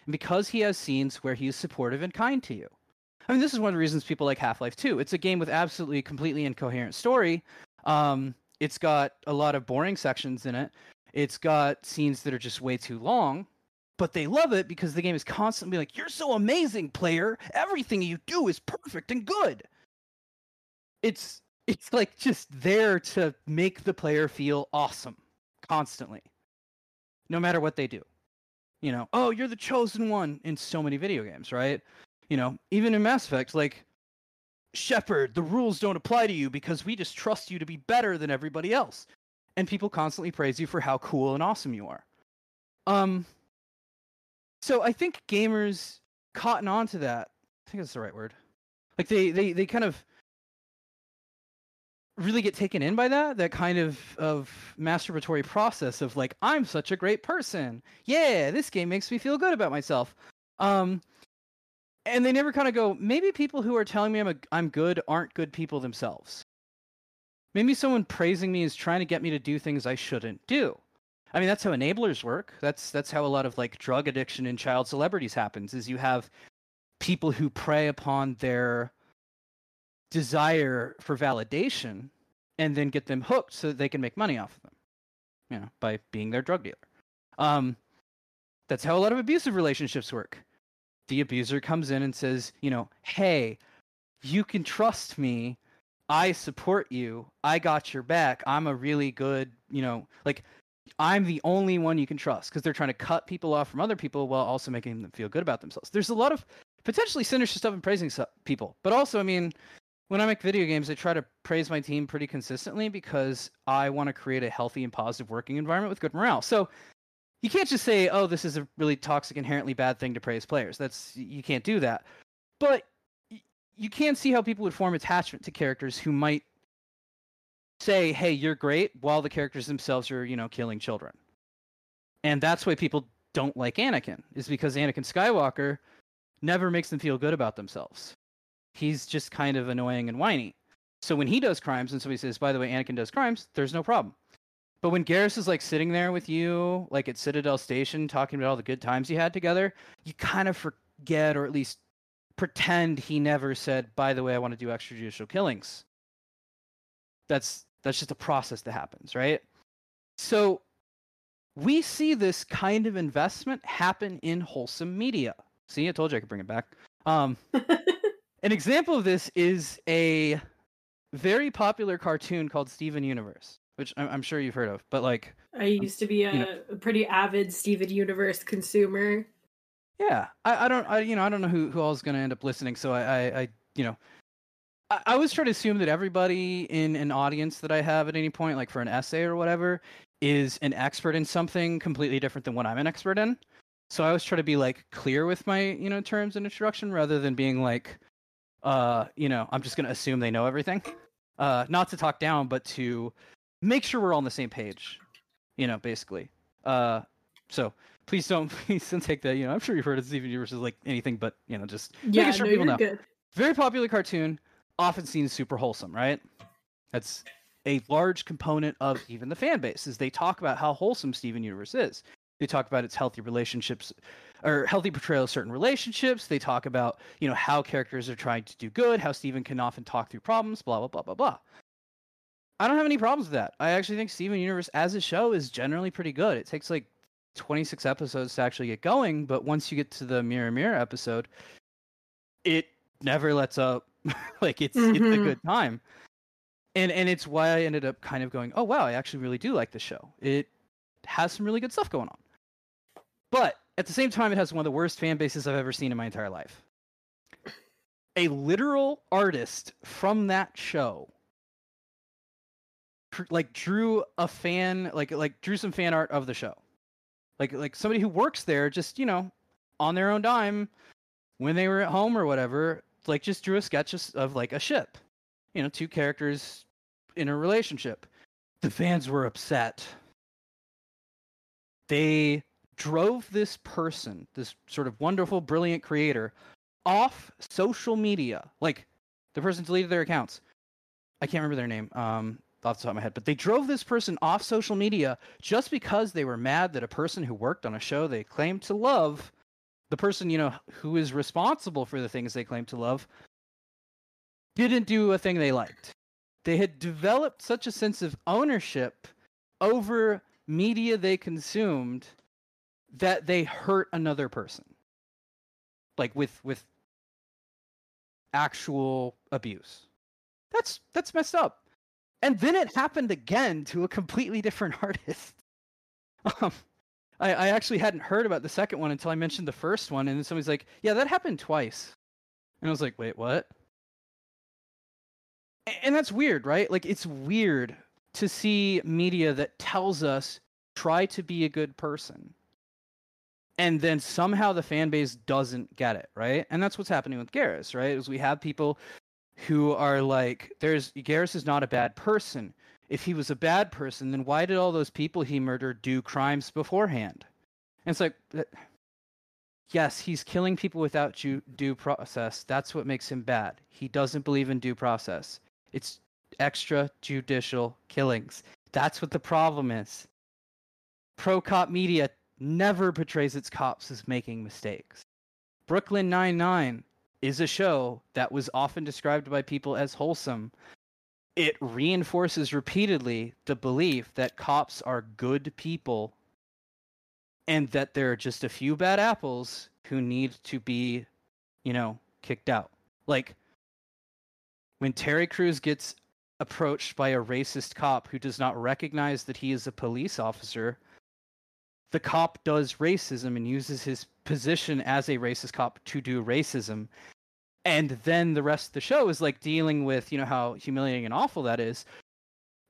and because he has scenes where he is supportive and kind to you. I mean, this is one of the reasons people like Half-Life two. It's a game with absolutely completely incoherent story. Um, it's got a lot of boring sections in it. It's got scenes that are just way too long, but they love it because the game is constantly like, you're so amazing, player. Everything you do is perfect and good. It's... It's like just there to make the player feel awesome constantly, no matter what they do. You know, oh, you're the chosen one in so many video games, right? You know, even in Mass Effect, like, Shepard, the rules don't apply to you because we just trust you to be better than everybody else. And people constantly praise you for how cool and awesome you are. Um, so I think gamers cotton on to that. I think that's the right word. Like, they, they, they kind of really get taken in by that that kind of of masturbatory process of like, I'm such a great person, yeah, this game makes me feel good about myself, um and they never kind of go, maybe people who are telling me I'm a, I'm good aren't good people themselves. Maybe someone praising me is trying to get me to do things I shouldn't do. I mean, that's how enablers work. That's that's how a lot of like drug addiction and child celebrities happens, is you have people who prey upon their desire for validation and then get them hooked so that they can make money off of them, you know, by being their drug dealer. Um, that's how a lot of abusive relationships work. The abuser comes in and says, you know, hey, you can trust me. I support you. I got your back. I'm a really good, you know, like I'm the only one you can trust, because they're trying to cut people off from other people while also making them feel good about themselves. There's a lot of potentially sinister stuff in praising people. But also, I mean, when I make video games, I try to praise my team pretty consistently because I want to create a healthy and positive working environment with good morale. So you can't just say, oh, this is a really toxic, inherently bad thing to praise players. That's, you can't do that. But you can see how people would form attachment to characters who might say, hey, you're great, while the characters themselves are, you know, killing children. And that's why people don't like Anakin, is because Anakin Skywalker never makes them feel good about themselves. He's just kind of annoying and whiny. So when he does crimes and somebody says, by the way, Anakin does crimes, there's no problem. But when Garrus is like sitting there with you, like at Citadel Station, talking about all the good times you had together, you kind of forget, or at least pretend he never said, by the way, I want to do extrajudicial killings. That's that's just a process that happens, right? So we see this kind of investment happen in wholesome media. See, I told you I could bring it back. Um, an example of this is a very popular cartoon called Steven Universe, which I'm, I'm sure you've heard of. But like, I used to be a, you know, a pretty avid Steven Universe consumer. Yeah, I, I don't, I, you know, I don't know who who all is going to end up listening. So I, I, I you know, I, I always try to assume that everybody in an audience that I have at any point, like for an essay or whatever, is an expert in something completely different than what I'm an expert in. So I always try to be like clear with my, you know, terms and introduction, rather than being like, uh, you know, I'm just going to assume they know everything. Uh, not to talk down, but to make sure we're all on the same page, you know, basically. Uh, so please don't, please don't take that. You know, I'm sure you've heard of Steven Universe as like anything, but you know, just yeah, making sure no, people know. Good. Very popular cartoon, often seen super wholesome, right? That's a large component of even the fan base, is they talk about how wholesome Steven Universe is. They talk about its healthy relationships, or healthy portrayal of certain relationships. They talk about, you know, how characters are trying to do good, how Steven can often talk through problems, blah, blah, blah, blah, blah. I don't have any problems with that. I actually think Steven Universe as a show is generally pretty good. It takes like twenty-six episodes to actually get going, but once you get to the Mirror Mirror episode, it never lets up. Like, it's, mm-hmm. it's a good time. And, and it's why I ended up kind of going, oh, wow, I actually really do like this show. It has some really good stuff going on. But at the same time, it has one of the worst fan bases I've ever seen in my entire life. A literal artist from that show, like, drew a fan, like, like drew some fan art of the show. Like, like somebody who works there, just, you know, on their own dime, when they were at home or whatever, like, just drew a sketch of, of like a ship, you know, two characters in a relationship. The fans were upset. They drove this person, this sort of wonderful, brilliant creator, off social media. Like, the person deleted their accounts. I can't remember their name um, off the top of my head, but they drove this person off social media just because they were mad that a person who worked on a show they claimed to love, the person, you know, who is responsible for the things they claim to love, didn't do a thing they liked. They had developed such a sense of ownership over media they consumed that they hurt another person, like with with actual abuse. That's that's messed up. And then it happened again to a completely different artist. Um, I, I actually hadn't heard about the second one until I mentioned the first one, and then somebody's like, "Yeah, that happened twice," and I was like, "Wait, what?" And that's weird, right? Like, it's weird to see media that tells us try to be a good person, and then somehow the fan base doesn't get it, right? And that's what's happening with Garrus, right? Is we have people who are like, "There's Garrus is not a bad person. If he was a bad person, then why did all those people he murdered do crimes beforehand?" And it's like, yes, he's killing people without due process. That's what makes him bad. He doesn't believe in due process. It's extrajudicial killings. That's what the problem is. Pro-cop media never portrays its cops as making mistakes. Brooklyn Nine-Nine is a show that was often described by people as wholesome. It reinforces repeatedly the belief that cops are good people and that there are just a few bad apples who need to be, you know, kicked out. Like, when Terry Crews gets approached by a racist cop who does not recognize that he is a police officer, the cop does racism and uses his position as a racist cop to do racism. And then the rest of the show is like dealing with, you know, how humiliating and awful that is,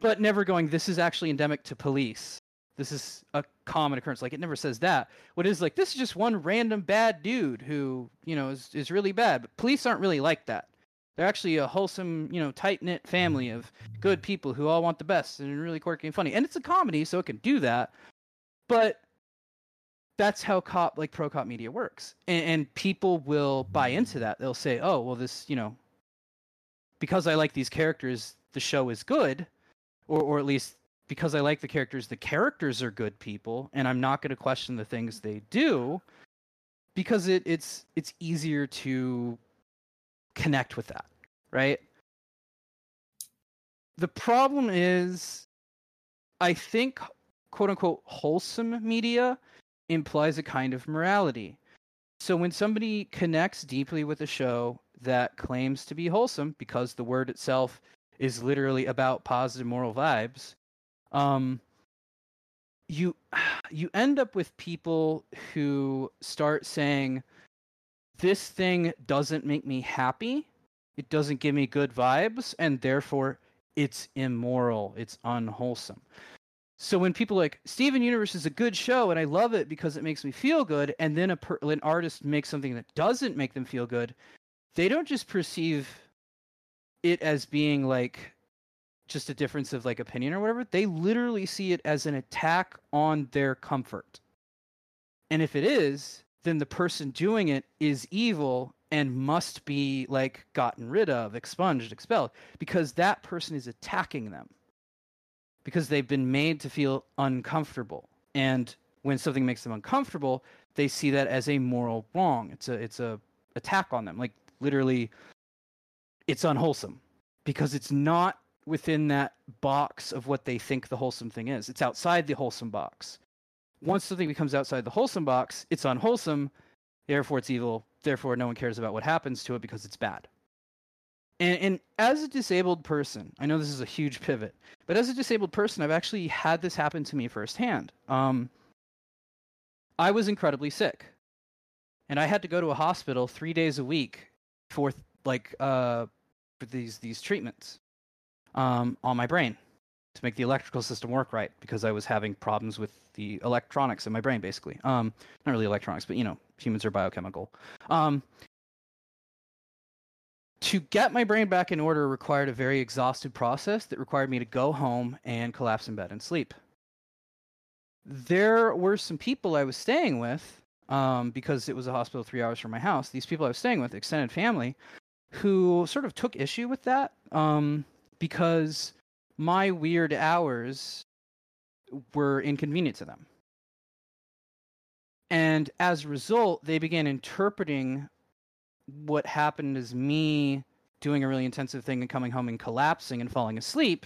but never going, this is actually endemic to police. This is a common occurrence. Like, it never says that. What is like, this is just one random bad dude who, you know, is, is really bad. But police aren't really like that. They're actually a wholesome, you know, tight-knit family of good people who all want the best and are really quirky and funny. And it's a comedy, so it can do that. But that's how cop, like, pro-cop media works. And, and people will buy into that. They'll say, oh, well, this, you know, because I like these characters, the show is good. Or, or at least because I like the characters, the characters are good people. And I'm not going to question the things they do because it, it's it's easier to connect with that, right? The problem is, I think, quote-unquote, wholesome media implies a kind of morality. So when somebody connects deeply with a show that claims to be wholesome, because the word itself is literally about positive moral vibes, um, you you end up with people who start saying, this thing doesn't make me happy, it doesn't give me good vibes, and therefore it's immoral, it's unwholesome. So when people are like, Steven Universe is a good show and I love it because it makes me feel good, and then a per- an artist makes something that doesn't make them feel good, they don't just perceive it as being like just a difference of like opinion or whatever. They literally see it as an attack on their comfort. And if it is, then the person doing it is evil and must be like gotten rid of, expunged, expelled, because that person is attacking them. Because they've been made to feel uncomfortable. And when something makes them uncomfortable, they see that as a moral wrong. It's a it's a attack on them. Like, literally, it's unwholesome. Because it's not within that box of what they think the wholesome thing is. It's outside the wholesome box. Once something becomes outside the wholesome box, it's unwholesome, therefore it's evil, therefore no one cares about what happens to it because it's bad. And, and as a disabled person, I know this is a huge pivot, but as a disabled person, I've actually had this happen to me firsthand. Um, I was incredibly sick, and I had to go to a hospital three days a week for like uh, for these these treatments um, on my brain to make the electrical system work right because I was having problems with the electronics in my brain, basically. Um, not really electronics, but you know, humans are biochemical. Um, To get my brain back in order required a very exhaustive process that required me to go home and collapse in bed and sleep. There were some people I was staying with, um, because it was a hospital three hours from my house, these people I was staying with, extended family, who sort of took issue with that, um, because my weird hours were inconvenient to them. And as a result, they began interpreting what happened is me doing a really intensive thing and coming home and collapsing and falling asleep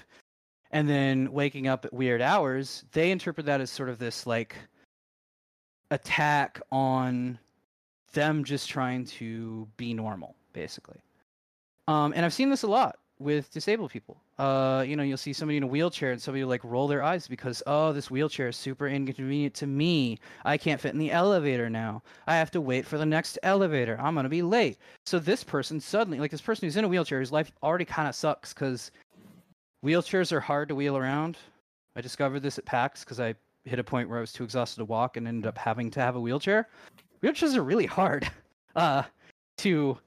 and then waking up at weird hours. They interpret that as sort of this like attack on them just trying to be normal, basically. Um, and I've seen this a lot with disabled people. Uh, you know, you'll see somebody in a wheelchair and somebody will like roll their eyes because, oh, this wheelchair is super inconvenient to me. I can't fit in the elevator now. I have to wait for the next elevator. I'm going to be late. So this person suddenly, like this person who's in a wheelchair, whose life already kind of sucks because wheelchairs are hard to wheel around. I discovered this at PAX because I hit a point where I was too exhausted to walk and ended up having to have a wheelchair. Wheelchairs are really hard uh, to...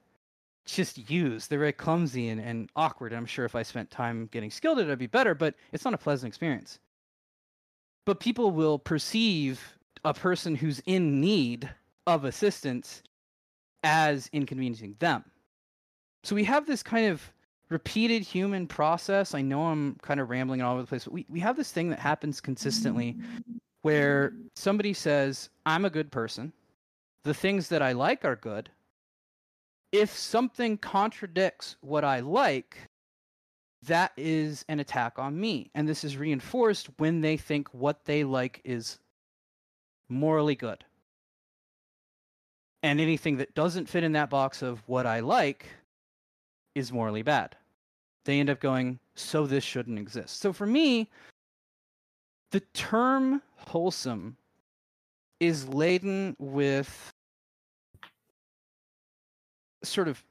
just use. They're very clumsy and, and awkward. I'm sure if I spent time getting skilled at it, I'd be better, but it's not a pleasant experience. But people will perceive a person who's in need of assistance as inconveniencing them. So we have this kind of repeated human process. I know I'm kind of rambling all over the place, but we, we have this thing that happens consistently where somebody says, I'm a good person. The things that I like are good. if something contradicts what I like, that is an attack on me. And this is reinforced when they think what they like is morally good. And anything that doesn't fit in that box of what I like is morally bad. They end up going, so this shouldn't exist. So for me, the term wholesome is laden with sort of,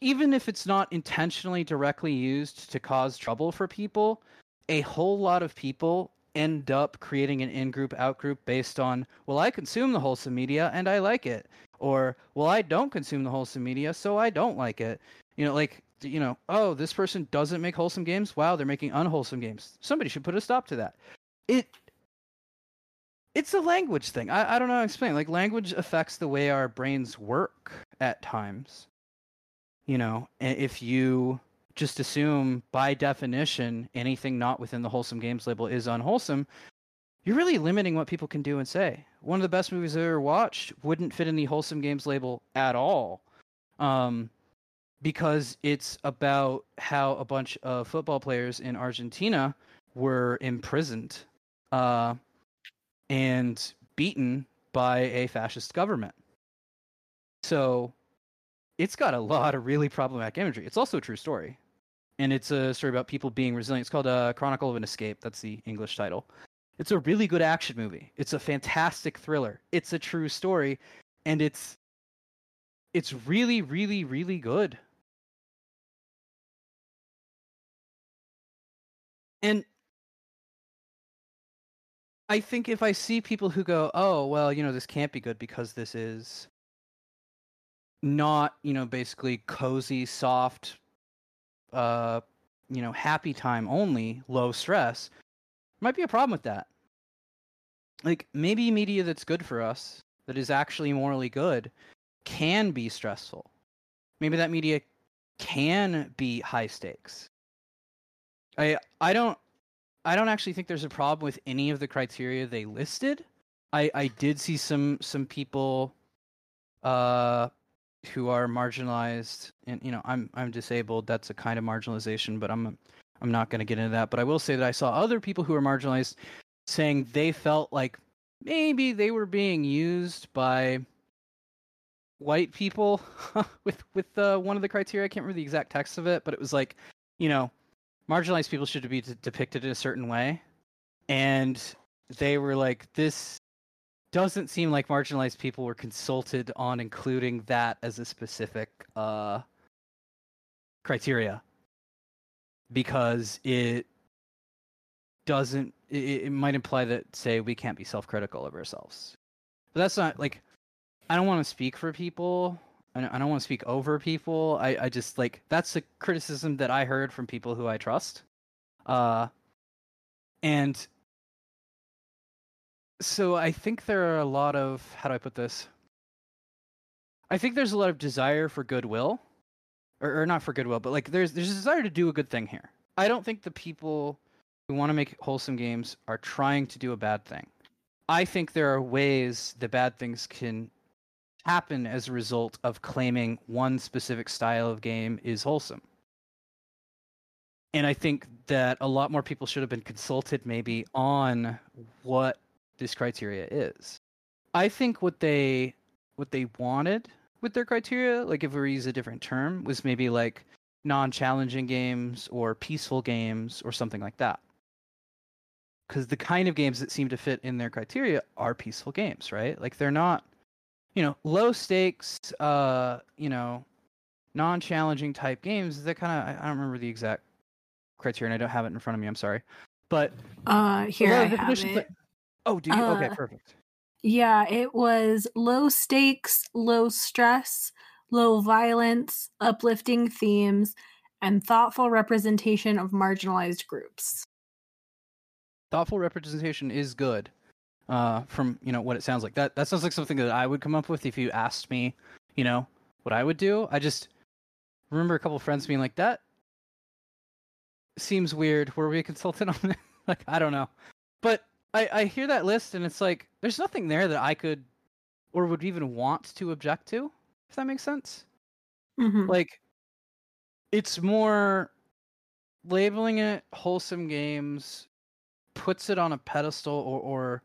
even if it's not intentionally directly used to cause trouble for people, a whole lot of people end up creating an in-group, out-group based on, well, I consume the wholesome media and I like it. Or, well, I don't consume the wholesome media, so I don't like it. You know, like, you know, oh, this person doesn't make wholesome games? Wow, they're making unwholesome games. Somebody should put a stop to that. It, it's a language thing. I, I don't know how to explain. Like, language affects the way our brains work at times. You know, if you just assume by definition anything not within the wholesome games label is unwholesome, you're really limiting what people can do and say. One of the best movies I've ever watched wouldn't fit in the wholesome games label at all, um, because it's about how a bunch of football players in Argentina were imprisoned uh, and beaten by a fascist government. So it's got a lot of really problematic imagery. It's also a true story. And it's a story about people being resilient. It's called uh, Chronicle of an Escape. That's the English title. It's a really good action movie. It's a fantastic thriller. It's a true story. And it's it's really, really, really good. And I think if I see people who go, oh, well, you know, this can't be good because this is not, you know, basically cozy, soft, uh, you know, happy time only, low stress, might be a problem with that. Like, maybe media that's good for us, that is actually morally good, can be stressful. Maybe that media can be high stakes. I I don't I don't actually think there's a problem with any of the criteria they listed. I, I did see some some people uh who are marginalized, and you know, I'm I'm disabled, that's a kind of marginalization, but I'm I'm not going to get into that. But I will say that I saw other people who are marginalized saying they felt like maybe they were being used by white people with with uh, one of the criteria. I can't remember the exact text of it, but it was like, you know, marginalized people should be d- depicted in a certain way, and they were like, this doesn't seem like marginalized people were consulted on including that as a specific uh, criteria, because it doesn't. It, it might imply that, say, we can't be self-critical of ourselves. But that's not like, I don't want to speak for people. I don't, I don't want to speak over people. I, I just like that's the criticism that I heard from people who I trust, uh, and. So I think there are a lot of, how do I put this? I think there's a lot of desire for goodwill, or, or not for goodwill, but like there's there's a desire to do a good thing here. I don't think the people who want to make wholesome games are trying to do a bad thing. I think there are ways that bad things can happen as a result of claiming one specific style of game is wholesome. And I think that a lot more people should have been consulted maybe on what this criteria is. I think what they what they wanted with their criteria, like if we were to use a different term, was maybe like non-challenging games or peaceful games or something like that. Because the kind of games that seem to fit in their criteria are peaceful games, right? Like they're not, you know, low stakes, uh, you know, non-challenging type games. That kind of, I don't remember the exact criteria, and I don't have it in front of me. I'm sorry, but uh, here I have it. Like, oh, do you? Uh, okay, perfect. Yeah, it was low stakes, low stress, low violence, uplifting themes, and thoughtful representation of marginalized groups. Thoughtful representation is good. Uh, from, you know, what it sounds like. That that sounds like something that I would come up with if you asked me, you know, what I would do. I just remember a couple of friends being like, that seems weird. Were we a consultant on that? Like, I don't know. But I, I hear that list, and it's like, there's nothing there that I could or would even want to object to if that makes sense. Mm-hmm. Like, it's more labeling it Wholesome Games puts it on a pedestal or, or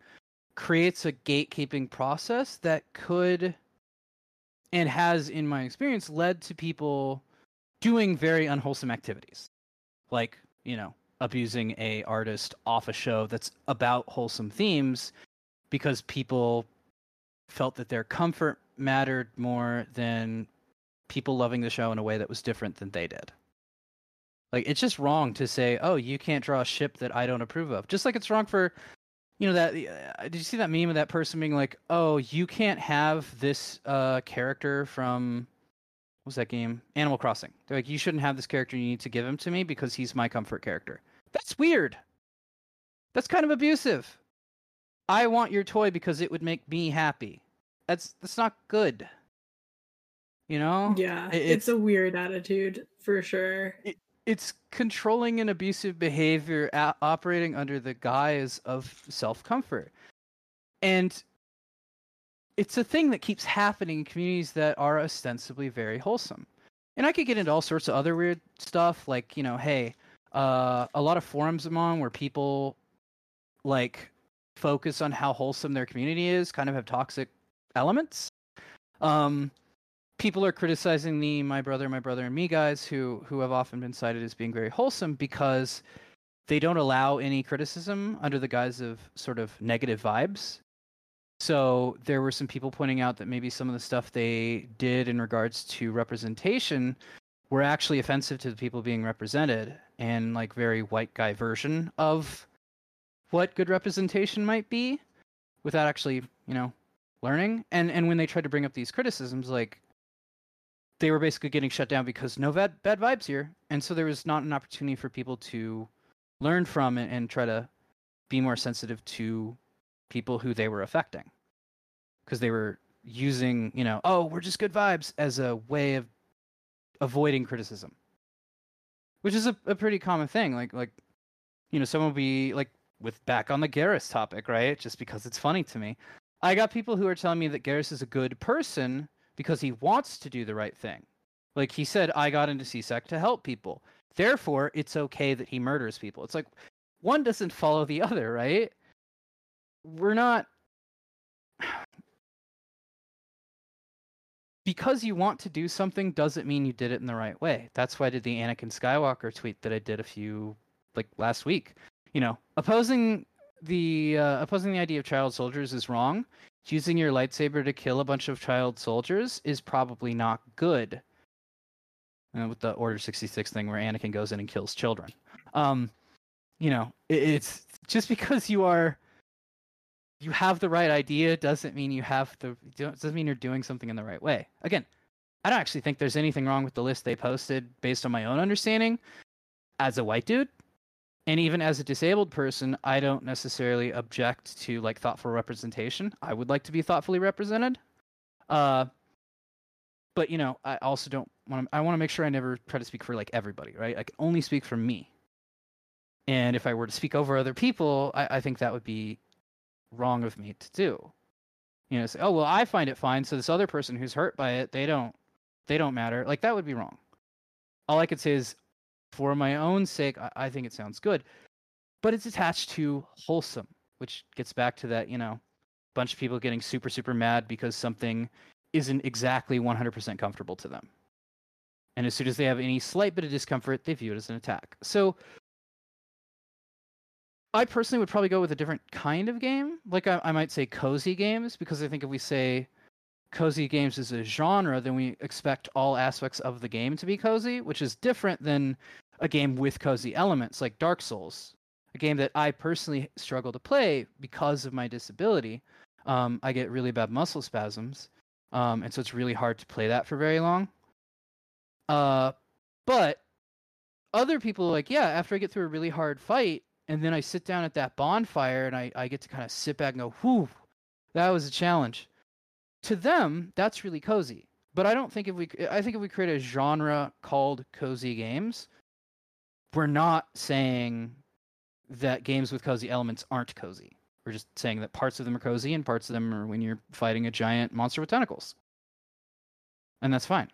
creates a gatekeeping process that could and has, in my experience, led to people doing very unwholesome activities. Like, you know, abusing a artist off a show that's about wholesome themes because people felt that their comfort mattered more than people loving the show in a way that was different than they did. Like, it's just wrong to say, oh, you can't draw a ship that I don't approve of. Just like it's wrong for, you know, that, uh, did you see that meme of that person being like, oh, you can't have this uh, character from, what was that game? Animal Crossing. They're like, you shouldn't have this character, you need to give him to me because he's my comfort character. That's weird. That's kind of abusive. I want your toy because it would make me happy. That's that's not good. You know? Yeah, it, it's, it's a weird attitude, for sure. It, It's controlling and abusive behavior a- operating under the guise of self-comfort. And it's a thing that keeps happening in communities that are ostensibly very wholesome. And I could get into all sorts of other weird stuff, like, you know, hey, uh, a lot of forums I'm on where people, like, focus on how wholesome their community is, kind of have toxic elements. Um... People are criticizing the My Brother, My Brother and Me guys who who have often been cited as being very wholesome because they don't allow any criticism under the guise of sort of negative vibes. So there were some people pointing out that maybe some of the stuff they did in regards to representation were actually offensive to the people being represented and like very white guy version of what good representation might be without actually, you know, learning. And and when they tried to bring up these criticisms, like, they were basically getting shut down because no bad, bad vibes here. And so there was not an opportunity for people to learn from it and try to be more sensitive to people who they were affecting. Because they were using, you know, oh, we're just good vibes as a way of avoiding criticism. Which is a, a pretty common thing. Like, like, you know, someone will be, like, with back on the Garrus topic, right? Just because it's funny to me. I got people who are telling me that Garrus is a good person because he wants to do the right thing. Like he said, I got into C S E C to help people. Therefore, it's okay that he murders people. It's like, one doesn't follow the other, right? We're not... Because you want to do something doesn't mean you did it in the right way. That's why I did the Anakin Skywalker tweet that I did a few, like, last week. You know, opposing the uh, opposing the idea of child soldiers is wrong. Using your lightsaber to kill a bunch of child soldiers is probably not good. And with the Order sixty-six thing where Anakin goes in and kills children. Um, you know, it, it's just because you are, you have the right idea doesn't mean you have the, doesn't mean you're doing something in the right way. Again, I don't actually think there's anything wrong with the list they posted based on my own understanding as a white dude. And even as a disabled person, I don't necessarily object to like thoughtful representation. I would like to be thoughtfully represented, uh, but you know, I also don't want to. I want to make sure I never try to speak for like everybody, right? I can only speak for me. And if I were to speak over other people, I, I think that would be wrong of me to do. You know, say, oh well, I find it fine, so this other person who's hurt by it, they don't, they don't matter. Like that would be wrong. All I could say is, for my own sake, I think it sounds good. But it's attached to wholesome, which gets back to that, you know, bunch of people getting super, super mad because something isn't exactly one hundred percent comfortable to them. And as soon as they have any slight bit of discomfort, they view it as an attack. So I personally would probably go with a different kind of game. Like I, I might say cozy games, because I think if we say cozy games is a genre, then we expect all aspects of the game to be cozy, which is different than a game with cozy elements like Dark Souls, a game that I personally struggle to play because of my disability. Um, I get really bad muscle spasms, um, and so it's really hard to play that for very long. Uh, but other people are like, yeah, after I get through a really hard fight, and then I sit down at that bonfire, and I, I get to kind of sit back and go, whew, that was a challenge. To them, that's really cozy. But I don't think if we, I think if we create a genre called cozy games, we're not saying that games with cozy elements aren't cozy. We're just saying that parts of them are cozy and parts of them are when you're fighting a giant monster with tentacles. and that's fine.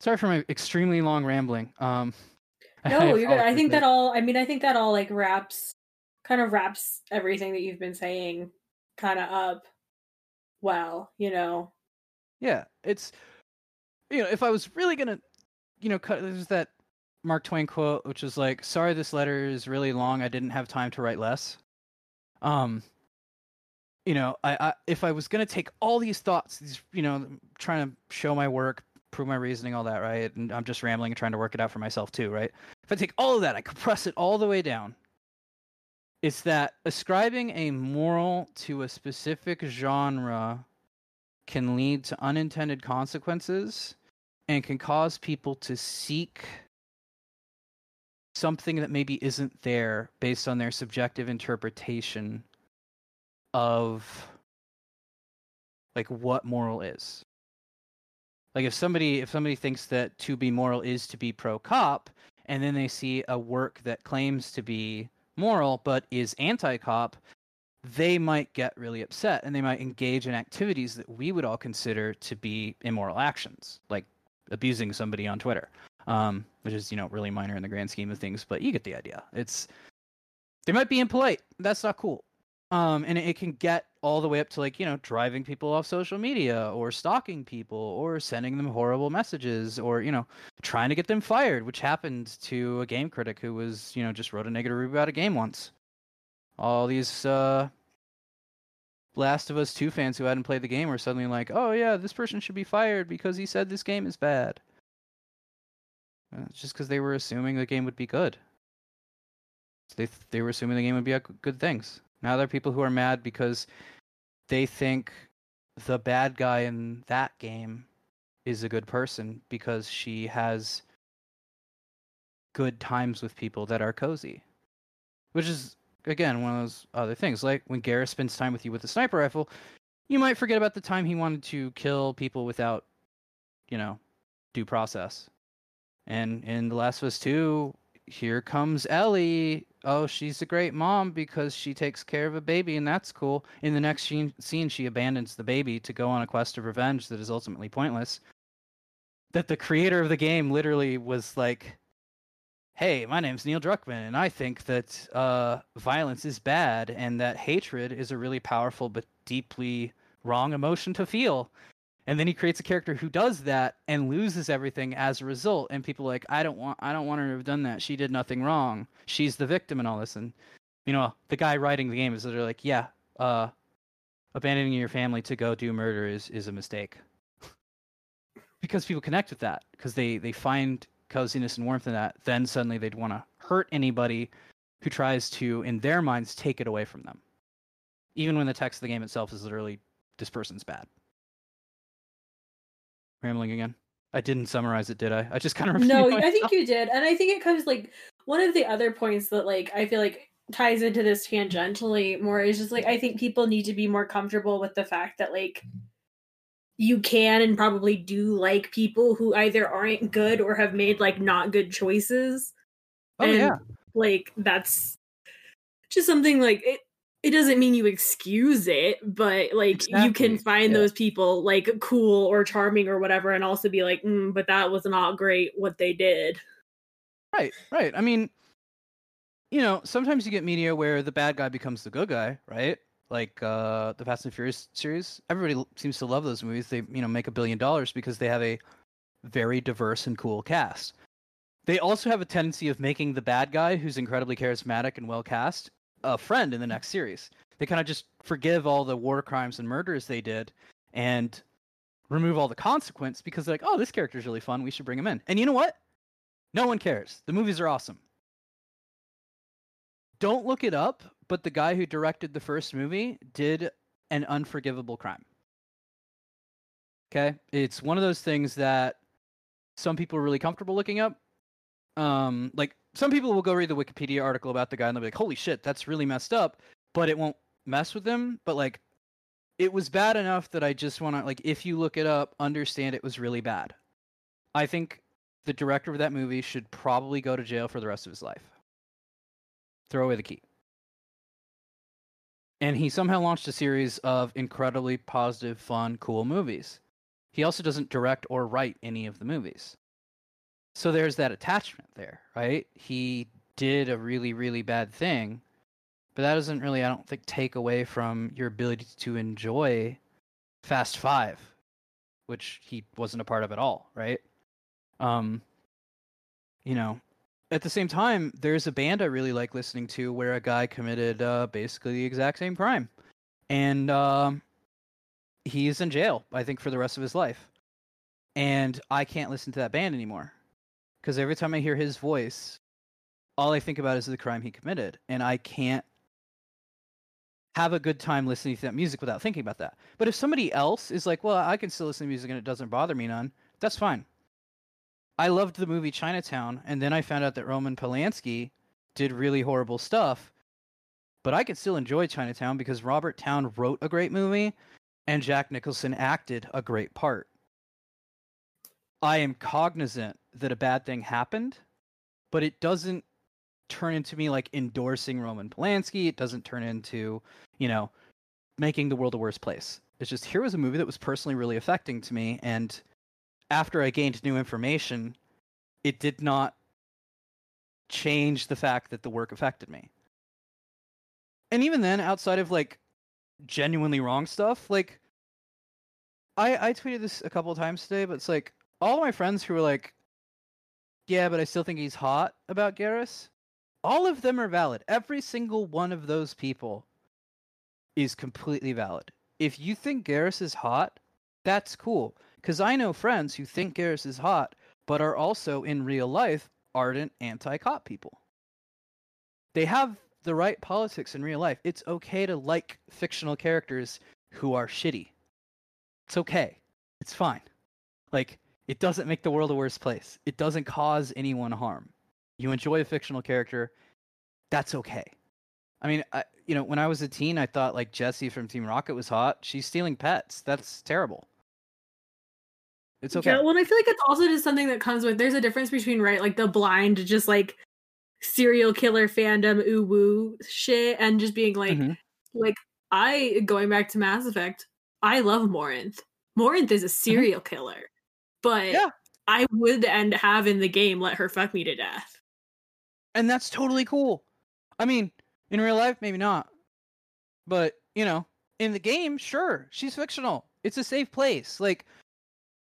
Sorry for my extremely long rambling. Um, no, you're good. I think that all, I mean, I think that all like wraps, kind of wraps everything that you've been saying kind of up well, you know? Yeah, it's, you know, if I was really going to, you know, cut, there's that Mark Twain quote, which is like, sorry, this letter is really long. I didn't have time to write less. Um, you know, I, I if I was going to take all these thoughts, these, you know, trying to show my work, prove my reasoning, all that, right? And I'm just rambling and trying to work it out for myself too, right? If I take all of that, I compress it all the way down. It's that ascribing a moral to a specific genre can lead to unintended consequences and can cause people to seek something that maybe isn't there based on their subjective interpretation of like what moral is. Like if somebody if somebody thinks that to be moral is to be pro-cop, and then they see a work that claims to be moral but is anti-cop, they might get really upset and they might engage in activities that we would all consider to be immoral actions, like abusing somebody on Twitter, um, which is, you know, really minor in the grand scheme of things, but you get the idea. It's they might be impolite. That's not cool. Um, and it can get all the way up to like, you know, driving people off social media or stalking people or sending them horrible messages or, you know, trying to get them fired, which happened to a game critic who was, you know, just wrote a negative review about a game once. All these uh, Last of Us two fans who hadn't played the game were suddenly like, oh yeah, this person should be fired because he said this game is bad. Uh, just because they were assuming the game would be good. They th- they were assuming the game would be good things. Now there are people who are mad because they think the bad guy in that game is a good person because she has good times with people that are cozy. Which is, again, one of those other things. Like, when Garrus spends time with you with a sniper rifle, you might forget about the time he wanted to kill people without, you know, due process. And in The Last of Us two, here comes Ellie... oh, she's a great mom because she takes care of a baby, and that's cool. In the next scene, she abandons the baby to go on a quest of revenge that is ultimately pointless. That the creator of the game literally was like, hey, my name's Neil Druckmann, and I think that uh, violence is bad, and that hatred is a really powerful but deeply wrong emotion to feel. And then he creates a character who does that and loses everything as a result. And people are like, I don't want, I don't want her to have done that. She did nothing wrong. She's the victim and all this. And you know, the guy writing the game is literally like, yeah, uh, abandoning your family to go do murder is, is a mistake. Because people connect with that, because they they find coziness and warmth in that. Then suddenly they'd want to hurt anybody who tries to, in their minds, take it away from them. Even when the text of the game itself is literally, this person's bad. Rambling again. I didn't summarize it, did I? I just kind of no. I think you did, and I think it comes like one of the other points that like I feel like ties into this tangentially more is just like I think people need to be more comfortable with the fact that like you can and probably do like people who either aren't good or have made like not good choices. Oh and, yeah, like that's just something like it. It doesn't mean you excuse it, but like exactly. You can find yeah. those people like cool or charming or whatever and also be like, mm, but that was not great what they did. Right, right. I mean, you know, sometimes you get media where the bad guy becomes the good guy, right? Like uh, the Fast and Furious series. Everybody seems to love those movies. They, you know, make a billion dollars because they have a very diverse and cool cast. They also have a tendency of making the bad guy, who's incredibly charismatic and well cast, a friend in the next series. They kind of just forgive all the war crimes and murders they did and remove all the consequence because they're like, oh, this character's really fun, we should bring him in. And you know what? No one cares. The movies are awesome. Don't look it up, but the guy who directed the first movie did an unforgivable crime. Okay? It's one of those things that some people are really comfortable looking up. Um, like, some people will go read the Wikipedia article about the guy and they'll be like, holy shit, that's really messed up, but it won't mess with them. But like, it was bad enough that I just want to, like, if you look it up, understand it was really bad. I think the director of that movie should probably go to jail for the rest of his life. Throw away the key. And he somehow launched a series of incredibly positive, fun, cool movies. He also doesn't direct or write any of the movies. So there's that attachment there, right? He did a really, really bad thing, but that doesn't really, I don't think, take away from your ability to enjoy Fast Five, which he wasn't a part of at all, right? Um, you know, at the same time, there's a band I really like listening to where a guy committed uh, basically the exact same crime. And um, he's in jail, I think, for the rest of his life. And I can't listen to that band anymore. Because every time I hear his voice, all I think about is the crime he committed. And I can't have a good time listening to that music without thinking about that. But if somebody else is like, well, I can still listen to music and it doesn't bother me none, that's fine. I loved the movie Chinatown, and then I found out that Roman Polanski did really horrible stuff, but I could still enjoy Chinatown because Robert Towne wrote a great movie and Jack Nicholson acted a great part. I am cognizant that a bad thing happened, but it doesn't turn into me like endorsing Roman Polanski. It doesn't turn into, you know, making the world a worse place. It's just, here was a movie that was personally really affecting to me, and after I gained new information, it did not change the fact that the work affected me. And even then, outside of like genuinely wrong stuff, like I I tweeted this a couple of times today, but it's like all my friends who were like, yeah, but I still think he's hot about Garrus, all of them are valid. Every single one of those people is completely valid. If you think Garrus is hot, that's cool. Because I know friends who think Garrus is hot, but are also, in real life, ardent anti-cop people. They have the right politics in real life. It's okay to like fictional characters who are shitty. It's okay. It's fine. Like, it doesn't make the world a worse place. It doesn't cause anyone harm. You enjoy a fictional character, that's okay. I mean, I, you know, when I was a teen, I thought, like, Jessie from Team Rocket was hot. She's stealing pets. That's terrible. It's okay. Yeah, well, I feel like it's also just something that comes with, there's a difference between, right, like the blind, just like serial killer fandom, ooh woo shit, and just being like, mm-hmm. like I, going back to Mass Effect, I love Morinth. Morinth is a serial mm-hmm. killer, but yeah. I would and have in the game let her fuck me to death. And that's totally cool. I mean, in real life, maybe not. But, you know, in the game, sure, she's fictional. It's a safe place. Like,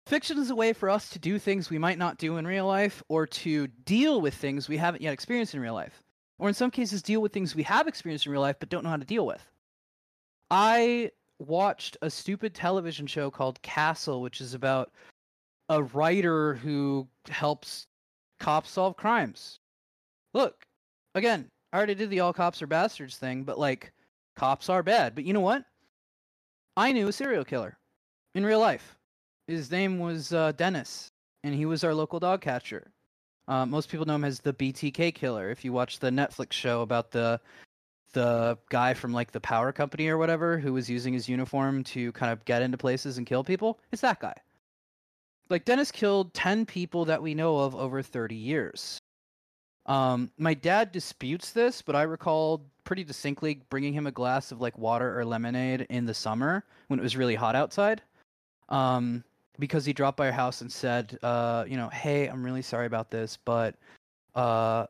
fiction is a way for us to do things we might not do in real life, or to deal with things we haven't yet experienced in real life. Or in some cases, deal with things we have experienced in real life but don't know how to deal with. I watched a stupid television show called Castle, which is about a writer who helps cops solve crimes. Look, again, I already did the all cops are bastards thing, but like, cops are bad. But you know what? I knew a serial killer in real life. His name was uh, Dennis, and he was our local dog catcher. Uh, most people know him as the B T K killer. If you watch the Netflix show about the the guy from like the power company or whatever who was using his uniform to kind of get into places and kill people, it's that guy. Like, Dennis killed ten people that we know of over thirty years. Um, my dad disputes this, but I recall pretty distinctly bringing him a glass of like water or lemonade in the summer when it was really hot outside. Um, because he dropped by our house and said, uh, you know, hey, I'm really sorry about this, but uh,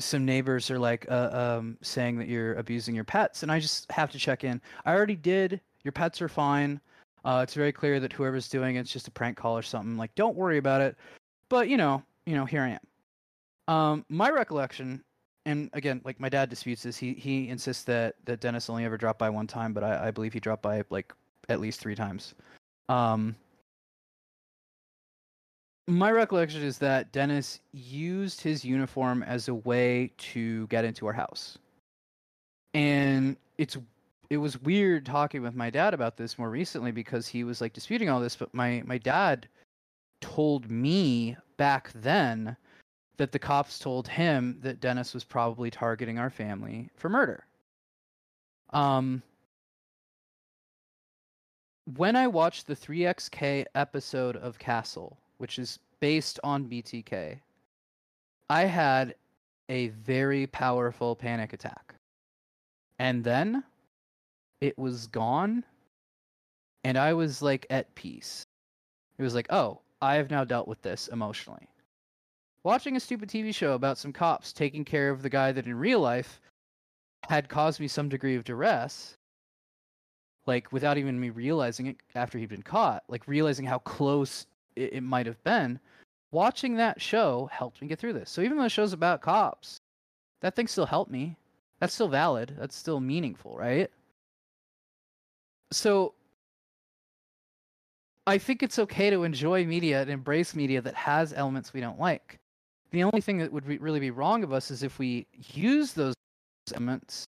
some neighbors are like uh, um, saying that you're abusing your pets, and I just have to check in. I already did. Your pets are fine. Uh, it's very clear that whoever's doing it's just a prank call or something. Like, don't worry about it. But you know, you know, here I am. Um, my recollection, and again, like, my dad disputes this. He he insists that that Dennis only ever dropped by one time, but I, I believe he dropped by like at least three times. Um, my recollection is that Dennis used his uniform as a way to get into our house. And it's, it was weird talking with my dad about this more recently, because he was like disputing all this, but my, my dad told me back then that the cops told him that Dennis was probably targeting our family for murder. Um, When I watched the three X K episode of Castle, which is based on B T K, I had a very powerful panic attack. And then it was gone, and I was like at peace. It was like, oh, I have now dealt with this emotionally. Watching a stupid T V show about some cops taking care of the guy that in real life had caused me some degree of duress, like without even me realizing it after he'd been caught, like realizing how close it, it might have been, watching that show helped me get through this. So even though the show's about cops, that thing still helped me. That's still valid. That's still meaningful, right? So I think it's okay to enjoy media and embrace media that has elements we don't like. The only thing that would re- really be wrong of us is if we use those elements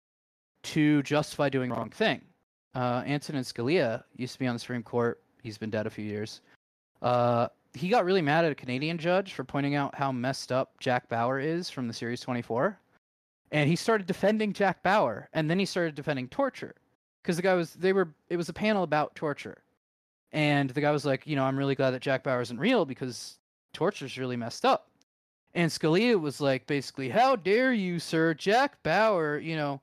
to justify doing the wrong thing. Uh, Antonin Scalia used to be on the Supreme Court. He's been dead a few years. Uh, he got really mad at a Canadian judge for pointing out how messed up Jack Bauer is from the series twenty-four. And he started defending Jack Bauer, and then he started defending torture. Because the guy was, they were, it was a panel about torture. And the guy was like, you know, I'm really glad that Jack Bauer isn't real because torture's really messed up. And Scalia was like, basically, how dare you, sir? Jack Bauer, you know,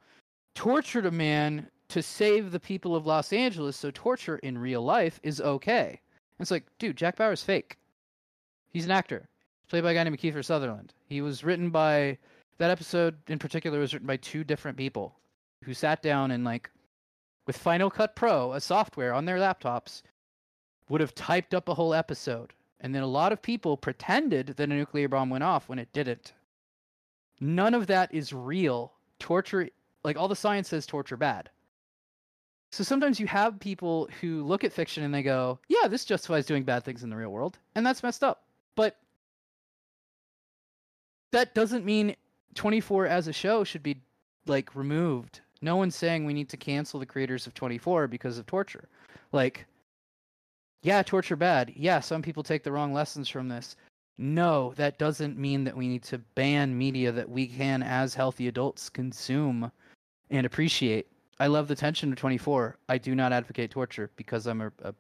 tortured a man to save the people of Los Angeles, so torture in real life is okay. And it's like, dude, Jack Bauer's fake. He's an actor. He's played by a guy named Kiefer Sutherland. He was written by, that episode in particular was written by two different people who sat down and, like, with Final Cut Pro, a software on their laptops, would have typed up a whole episode. And then a lot of people pretended that a nuclear bomb went off when it didn't. None of that is real. Torture, like, all the science says torture bad. So sometimes you have people who look at fiction and they go, yeah, this justifies doing bad things in the real world. And that's messed up. But that doesn't mean twenty-four as a show should be, like, removed. No one's saying we need to cancel the creators of twenty-four because of torture. Like, yeah, torture bad. Yeah, some people take the wrong lessons from this. No, that doesn't mean that we need to ban media that we can, as healthy adults, consume and appreciate. I love the tension of twenty-four. I do not advocate torture because I'm a, a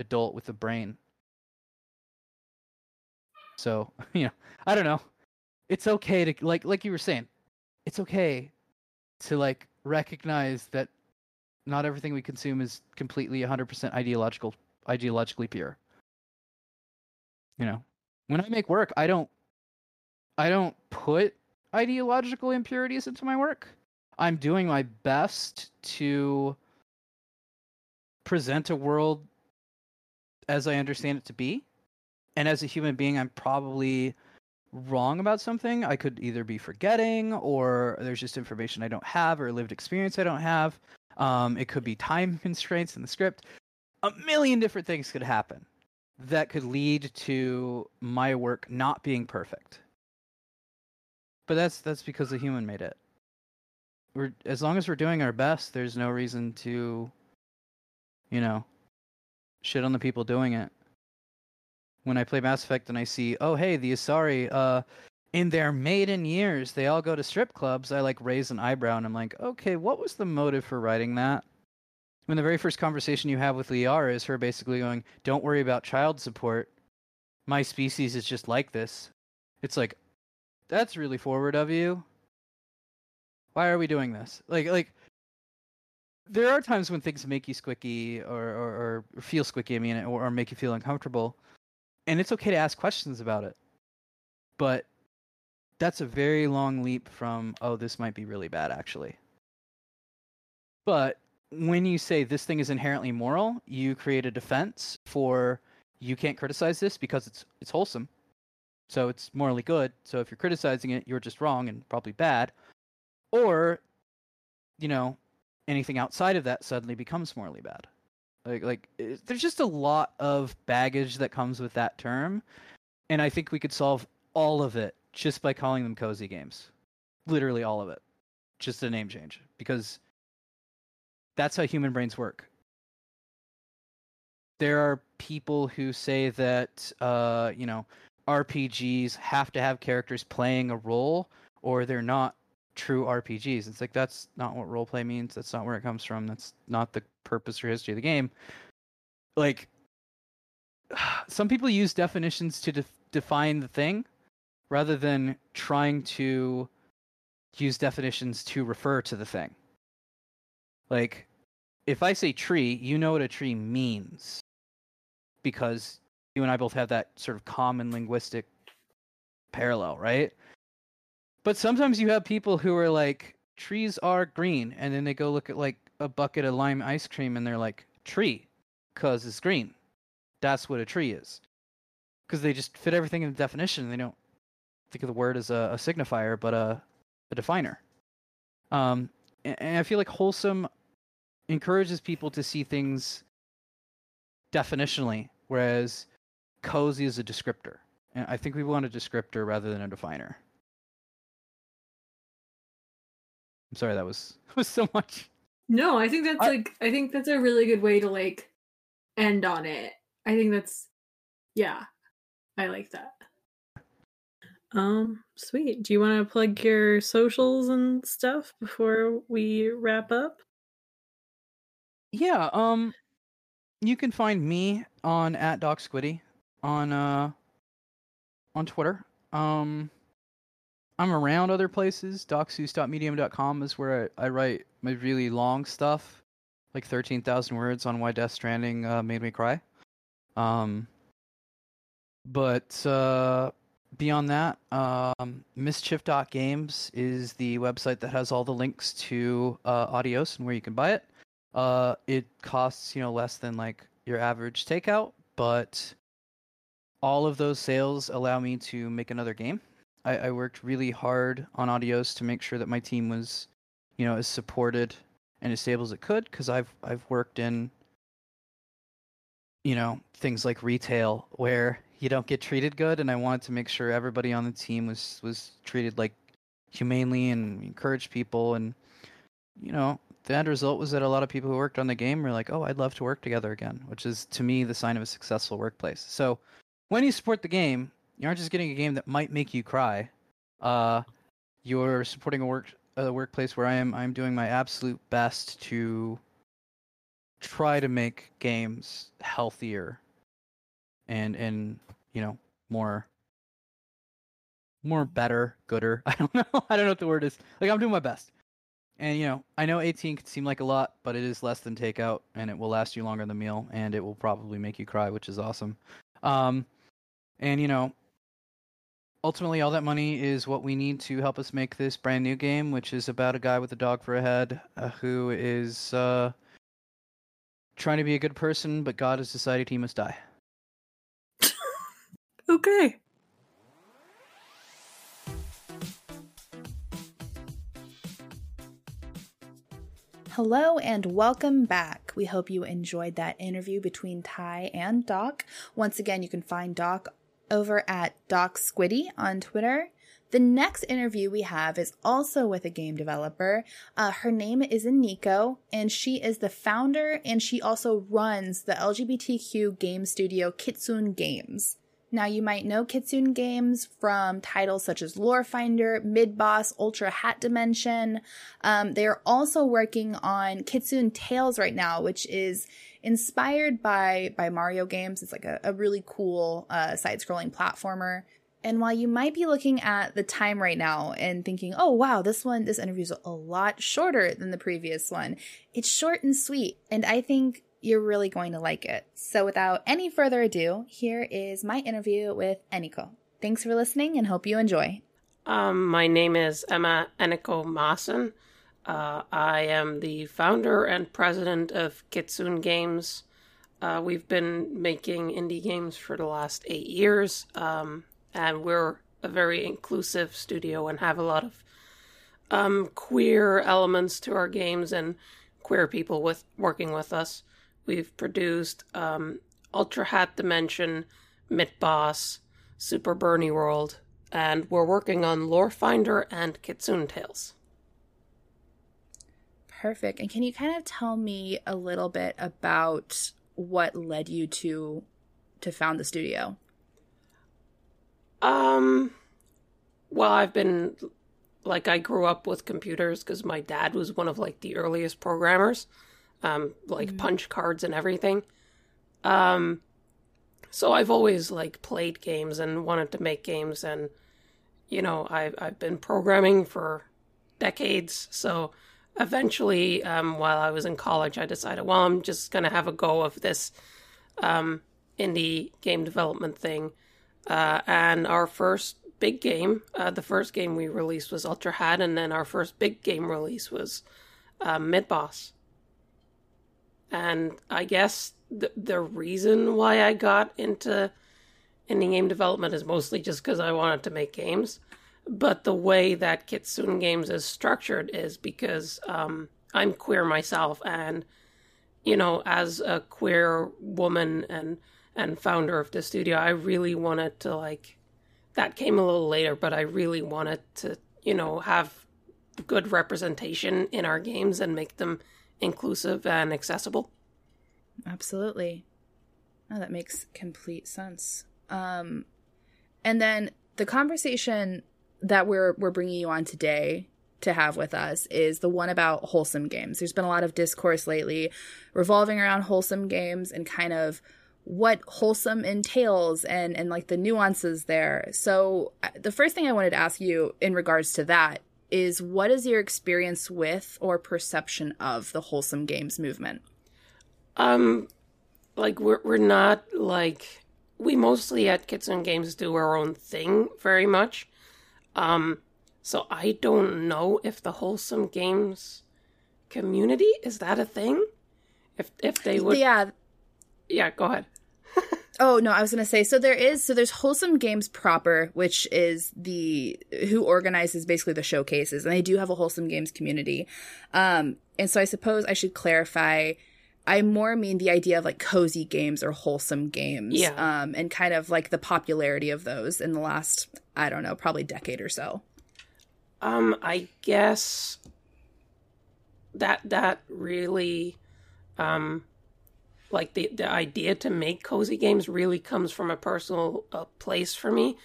adult with a brain. So, you know, I don't know. It's okay to, like, like you were saying, it's okay to, like, recognize that not everything we consume is completely one hundred percent ideological. ideologically pure. You know, when I make work, I don't I don't put ideological impurities into my work. I'm doing my best to present a world as I understand it to be. And as a human being, I'm probably wrong about something. I could either be forgetting, or there's just information I don't have, or lived experience I don't have. Um, it could be time constraints in the script. A million different things could happen that could lead to my work not being perfect. But that's that's because the human made it. We're, as long as we're doing our best, there's no reason to, you know, shit on the people doing it. When I play Mass Effect and I see, oh, hey, the Asari, uh, in their maiden years, they all go to strip clubs, I, like, raise an eyebrow and I'm like, okay, what was the motive for writing that? When the very first conversation you have with Liara is her basically going, don't worry about child support. My species is just like this. It's like, that's really forward of you. Why are we doing this? Like, like, there are times when things make you squicky or, or, or feel squicky, I mean, or, or make you feel uncomfortable. And it's okay to ask questions about it. But that's a very long leap from, oh, this might be really bad, actually. But when you say this thing is inherently moral, you create a defense for you can't criticize this because it's it's wholesome. So it's morally good. So if you're criticizing it, you're just wrong and probably bad. Or, you know, anything outside of that suddenly becomes morally bad. Like, like it, there's just a lot of baggage that comes with that term. And I think we could solve all of it just by calling them cozy games. Literally all of it. Just a name change. Because that's how human brains work. There are people who say that, uh, you know, R P Gs have to have characters playing a role or they're not true R P Gs. It's like, that's not what role play means. That's not where it comes from. That's not the purpose or history of the game. Like, some people use definitions to def- define the thing rather than trying to use definitions to refer to the thing. Like, if I say tree, you know what a tree means because you and I both have that sort of common linguistic parallel, right? But sometimes you have people who are like, trees are green, and then they go look at like a bucket of lime ice cream and they're like, tree, because it's green. That's what a tree is. Because they just fit everything in the definition. And they don't think of the word as a, a signifier, but a, a definer. Um, and, and I feel like Wholesome encourages people to see things definitionally, whereas Cozy is a descriptor. And I think we want a descriptor rather than a definer. I'm sorry, that was was so much. No, I think that's I, like I think that's a really good way to like end on it. I think that's yeah, I like that. Um, sweet. Do you want to plug your socials and stuff before we wrap up? Yeah. Um, you can find me on at DocSquiddy on uh on Twitter. Um. I'm around other places. docsus dot medium dot com is where I, I write my really long stuff, like thirteen thousand words on why Death Stranding uh, made me cry. Um, but uh, beyond that, um, mischief dot games is the website that has all the links to uh, Adios and where you can buy it. Uh, it costs, you know, less than like your average takeout, but all of those sales allow me to make another game. I, I worked really hard on Adios to make sure that my team was, you know, as supported and as stable as it could, because I've I've worked in, you know, things like retail where you don't get treated good, and I wanted to make sure everybody on the team was, was treated like humanely and encouraged people, and you know, the end result was that a lot of people who worked on the game were like, oh, I'd love to work together again, which is to me the sign of a successful workplace. So when you support the game, you aren't just getting a game that might make you cry. Uh, you're supporting a work a workplace where I am. I'm doing my absolute best to try to make games healthier and and you know more more better, gooder. I don't know. I don't know what the word is. Like, I'm doing my best. And you know, I know eighteen can seem like a lot, but it is less than takeout, and it will last you longer than the meal, and it will probably make you cry, which is awesome. Um, and you know. Ultimately, all that money is what we need to help us make this brand new game, which is about a guy with a dog for a head uh, who is uh, trying to be a good person, but God has decided he must die. Okay. Hello and welcome back. We hope you enjoyed that interview between Ty and Doc. Once again, you can find Doc over at DocSquiddy on Twitter. The next interview we have is also with a game developer. Uh, her name is Aniko, and she is the founder, and she also runs the L G B T Q game studio Kitsune Games. Now, you might know Kitsune Games from titles such as Lorefinder, MidBoss, Ultra Hat Dimension. Um, they are also working on Kitsune Tales right now, which is inspired by, by Mario games. It's like a, a really cool uh, side-scrolling platformer. And while you might be looking at the time right now and thinking, oh, wow, this one, this interview's a lot shorter than the previous one, it's short and sweet, and I think you're really going to like it. So without any further ado, here is my interview with Aniko. Thanks for listening and hope you enjoy. Um, my name is Emma Aniko Maassen. Uh, I am the founder and president of Kitsune Games. Uh, we've been making indie games for the last eight years. Um, and we're a very inclusive studio and have a lot of um, queer elements to our games and queer people with working with us. We've produced um, Ultra Hat Dimension, MidBoss, Super Bernie World, and we're working on Lorefinder and Kitsune Tales. Perfect. And can you kind of tell me a little bit about what led you to to found the studio? Um, well, I've been, like, I grew up with computers because my dad was one of, like, the earliest programmers. Um, like mm. punch cards and everything. Um, so I've always like played games and wanted to make games, and you know, I've I've been programming for decades. So eventually, um, while I was in college, I decided, well, I'm just gonna have a go of this um, indie game development thing. Uh, and our first big game, uh, the first game we released was Ultra Hat, and then our first big game release was uh, MidBoss. And I guess the, the reason why I got into indie game development is mostly just because I wanted to make games. But the way that Kitsune Games is structured is because um, I'm queer myself, and, you know, as a queer woman and and founder of the studio, I really wanted to, like, that came a little later, but I really wanted to, you know, have good representation in our games and make them inclusive and accessible. Absolutely. Oh, that makes complete sense. Um, and then the conversation that we're we're bringing you on today to have with us is the one about wholesome games. There's been a lot of discourse lately revolving around wholesome games and kind of what wholesome entails and, and like the nuances there. So the first thing I wanted to ask you in regards to that is, what is your experience with or perception of the wholesome games movement? Um, like we're we're not like we mostly at Kitsune Games do our own thing very much. Um, so I don't know if the wholesome games community, is that a thing? If if they would, yeah, yeah. Go ahead. Oh no, I was gonna say. So there is. So there's Wholesome Games proper, which is the who organizes basically the showcases, and they do have a Wholesome Games community. Um, and so I suppose I should clarify. I more mean the idea of like cozy games or wholesome games, yeah. um, and kind of like the popularity of those in the last, I don't know, probably decade or so. Um, I guess that that really, um, like the, the idea to make cozy games really comes from a personal uh, place for me.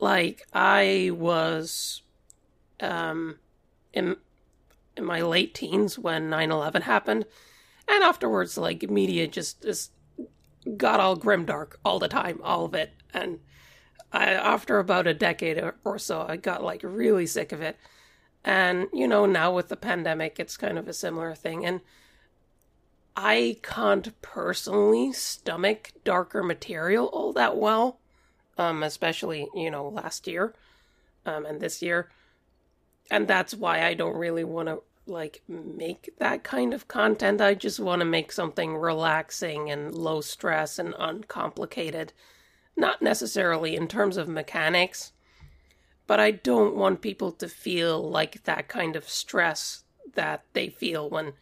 Like I was um, in, in my late teens when nine eleven happened. And afterwards, like, media just, just got all grimdark all the time, all of it. And I, after about a decade or, or so, I got, like, really sick of it. And, you know, now with the pandemic, it's kind of a similar thing. And I can't personally stomach darker material all that well, um, especially, you know, last year um, and this year. And that's why I don't really want to, like, make that kind of content. I just want to make something relaxing and low stress and uncomplicated. Not necessarily in terms of mechanics, but I don't want people to feel like that kind of stress that they feel when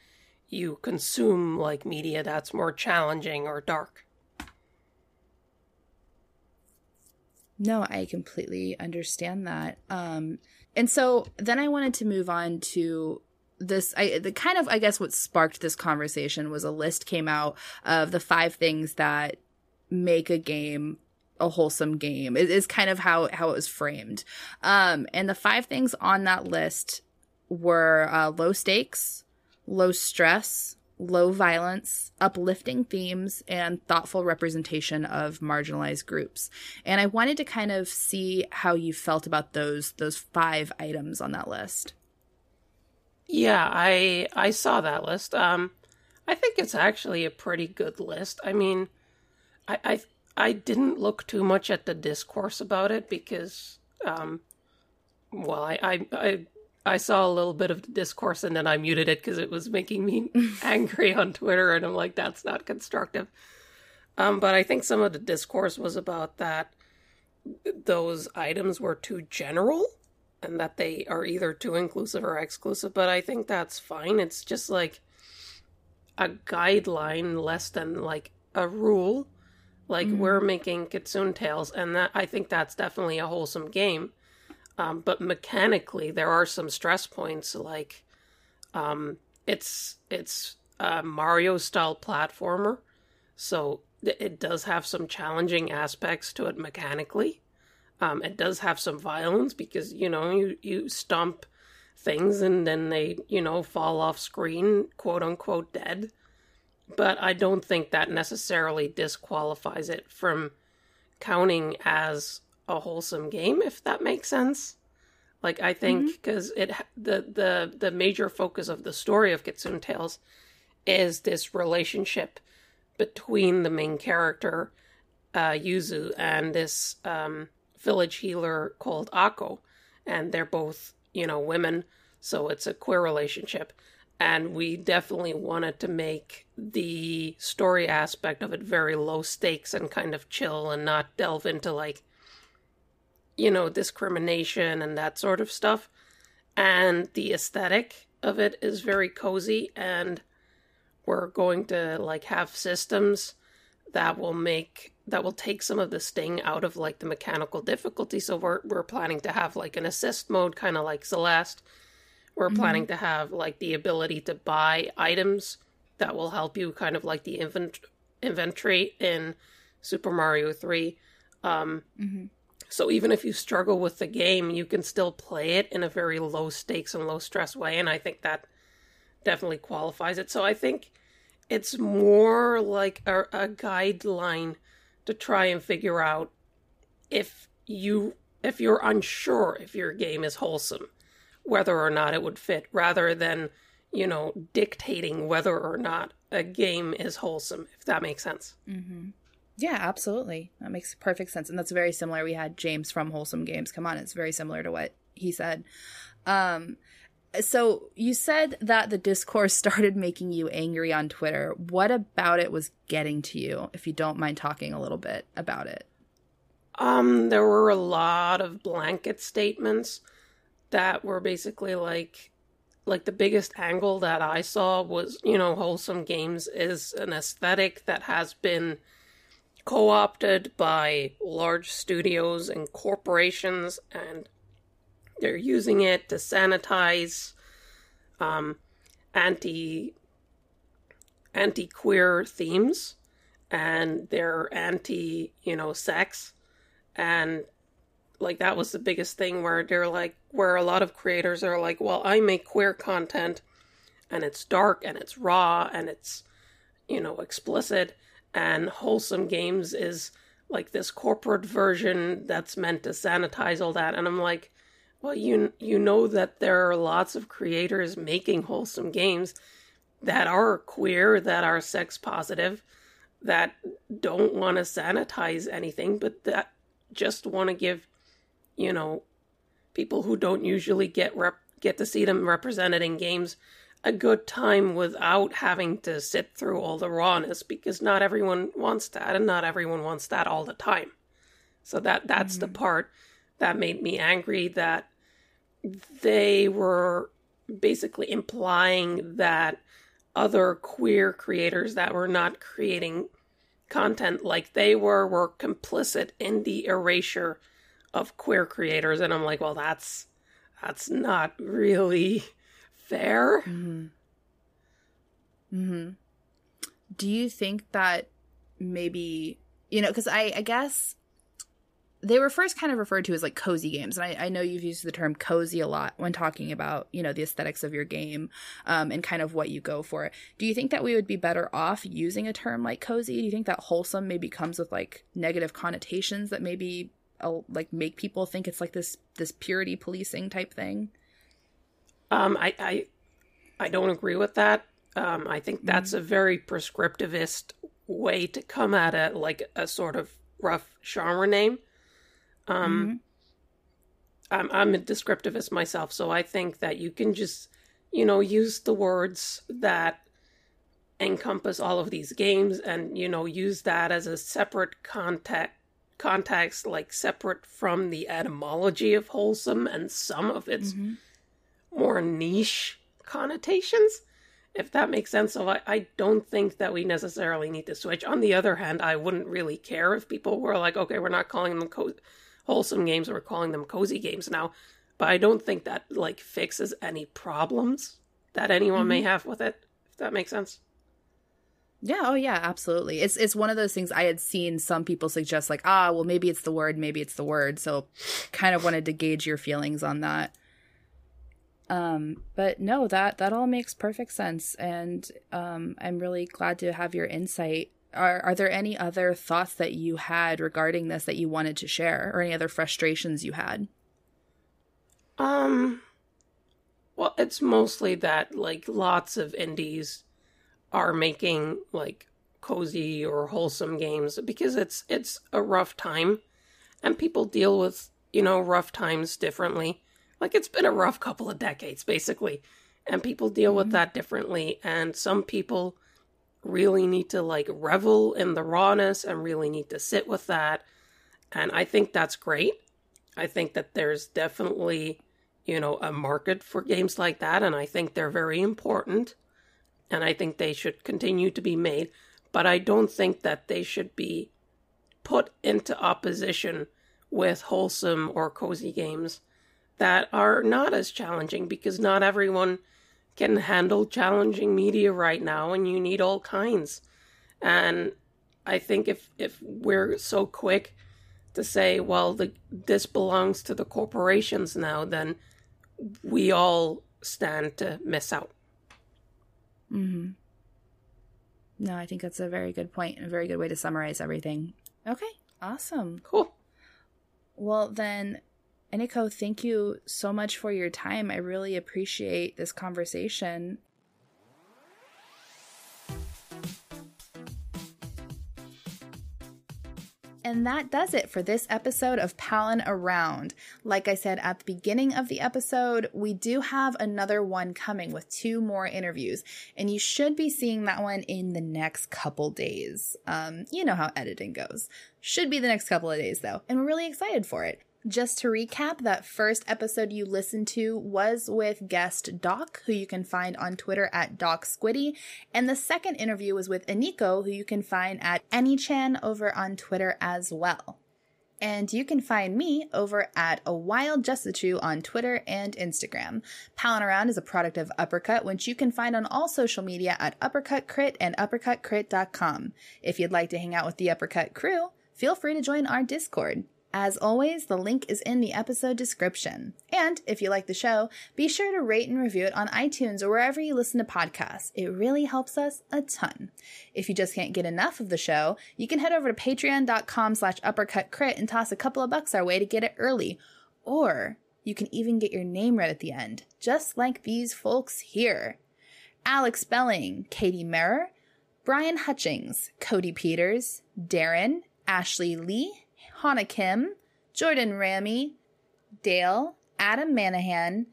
you consume, like, media that's more challenging or dark. No, I completely understand that. Um, and so then I wanted to move on to This I the kind of I guess what sparked this conversation was a list came out of the five things that make a game a wholesome game. It is kind of how how it was framed, um, and the five things on that list were uh, low stakes, low stress, low violence, uplifting themes, and thoughtful representation of marginalized groups. And I wanted to kind of see how you felt about those those five items on that list. Yeah, I I saw that list. Um, I think it's actually a pretty good list. I mean, I I, I didn't look too much at the discourse about it because, um, well, I, I, I, I saw a little bit of the discourse and then I muted it because it was making me angry on Twitter, and I'm like, that's not constructive. Um, but I think some of the discourse was about that those items were too general, and that they are either too inclusive or exclusive, but I think that's fine. It's just like a guideline less than like a rule. Like mm-hmm. We're making Kitsune Tales, and that, I think that's definitely a wholesome game. Um, but mechanically, there are some stress points. Like um, it's it's a Mario-style platformer, so th- it does have some challenging aspects to it mechanically. Um, it does have some violence because, you know, you, you stomp things and then they, you know, fall off screen, quote unquote, dead. But I don't think that necessarily disqualifies it from counting as a wholesome game, if that makes sense. Like, I think because mm-hmm. it the, the, the major focus of the story of Kitsune Tales is this relationship between the main character uh, Yuzu and this um, village healer called Akko. And they're both, you know, women, so it's a queer relationship. And we definitely wanted to make the story aspect of it very low stakes and kind of chill and not delve into, like, you know, discrimination and that sort of stuff. And the aesthetic of it is very cozy, and we're going to, like, have systems that will make, that will take some of the sting out of, like, the mechanical difficulty. So we're, we're planning to have, like, an assist mode, kind of like Celeste. We're mm-hmm. planning to have, like, the ability to buy items that will help you, kind of like the invent- inventory in Super Mario three. Um, mm-hmm. So even if you struggle with the game, you can still play it in a very low stakes and low stress way. And I think that definitely qualifies it. So I think it's more like a, a guideline to try and figure out if you if you're unsure if your game is wholesome, whether or not it would fit, rather than, you know, dictating whether or not a game is wholesome, if that makes sense. Mm-hmm. Yeah, absolutely. That makes perfect sense. And that's very similar. We had James from Wholesome Games come on. It's very similar to what he said. Um, so you said that the discourse started making you angry on Twitter. What about it was getting to you, if you don't mind talking a little bit about it? Um, there were a lot of blanket statements that were basically like, like the biggest angle that I saw was, you know, Wholesome Games is an aesthetic that has been co-opted by large studios and corporations, and they're using it to sanitize um, anti, anti-queer themes, and they're anti, you know, sex, and like that was the biggest thing where they're like, where a lot of creators are like, well, I make queer content and it's dark and it's raw and it's, you know, explicit, and Wholesome Games is like this corporate version that's meant to sanitize all that. And I'm like, well, you you know that there are lots of creators making wholesome games that are queer, that are sex positive, that don't want to sanitize anything, but that just want to give, you know, people who don't usually get rep- get to see them represented in games a good time without having to sit through all the rawness, because not everyone wants that, and not everyone wants that all the time. So that that's mm-hmm. the part that made me angry, that they were basically implying that other queer creators that were not creating content like they were were complicit in the erasure of queer creators. And I'm like, well, that's that's not really fair. Mm-hmm. Mm-hmm. Do you think that maybe, you know, because I, I guess they were first kind of referred to as like cozy games. And I, I know you've used the term cozy a lot when talking about, you know, the aesthetics of your game um, and kind of what you go for. Do you think that we would be better off using a term like cozy? Do you think that wholesome maybe comes with like negative connotations that maybe uh, like make people think it's like this, this purity policing type thing? Um, I, I, I don't agree with that. Um, I think that's mm-hmm. a very prescriptivist way to come at it, like a sort of rough genre name. Um, mm-hmm. I'm, I'm a descriptivist myself, so I think that you can just, you know, use the words that encompass all of these games and, you know, use that as a separate context, context like separate from the etymology of wholesome and some of its mm-hmm. more niche connotations, if that makes sense. So I, I don't think that we necessarily need to switch. On the other hand, I wouldn't really care if people were like, okay, we're not calling them co- wholesome games, we're calling them cozy games now. But I don't think that like fixes any problems that anyone mm-hmm. may have with it, if that makes sense. Yeah, oh yeah, absolutely. It's it's one of those things I had seen some people suggest, like, ah, well, maybe it's the word, maybe it's the word. So kind of wanted to gauge your feelings on that. Um, but no, that, that all makes perfect sense. And, um, I'm really glad to have your insight. Are, are there any other thoughts that you had regarding this that you wanted to share, or any other frustrations you had? Um, well, it's mostly that like lots of indies are making like Cozy or Wholesome Games, because it's it's a rough time, and people deal with, you know, rough times differently. Like, it's been a rough couple of decades, basically, and people deal mm-hmm. with that differently, and some people really need to, like, revel in the rawness and really need to sit with that, and I think that's great. I think that there's definitely, you know, a market for games like that, and I think they're very important, and I think they should continue to be made, but I don't think that they should be put into opposition with wholesome or cozy games that are not as challenging, because not everyone can handle challenging media right now, and you need all kinds. And I think if if we're so quick to say, well, the, this belongs to the corporations now, then we all stand to miss out. Mm-hmm. No, I think that's a very good point and a very good way to summarize everything. Okay, awesome. Cool. Well, then, Eniko, thank you so much for your time. I really appreciate this conversation. And that does it for this episode of Palin Around. Like I said at the beginning of the episode, we do have another one coming with two more interviews, and you should be seeing that one in the next couple days. Um, you know how editing goes. Should be the next couple of days, though, and we're really excited for it. Just to recap, that first episode you listened to was with guest Doc, who you can find on Twitter at DocSquiddy, and the second interview was with Eniko, who you can find at Anychan over on Twitter as well. And you can find me over at A Wild Jessichu on Twitter and Instagram. Palin Around is a product of Uppercut, which you can find on all social media at UppercutCrit and UppercutCrit dot com. If you'd like to hang out with the Uppercut crew, feel free to join our Discord. As always, the link is in the episode description. And if you like the show, be sure to rate and review it on iTunes or wherever you listen to podcasts. It really helps us a ton. If you just can't get enough of the show, you can head over to patreon.com slash uppercutcrit and toss a couple of bucks our way to get it early. Or you can even get your name read at the end, just like these folks here. Alex Belling, Katie Merrer, Brian Hutchings, Cody Peters, Darren, Ashley Lee, Hannah Kim, Jordan Ramey, Dale, Adam Manahan,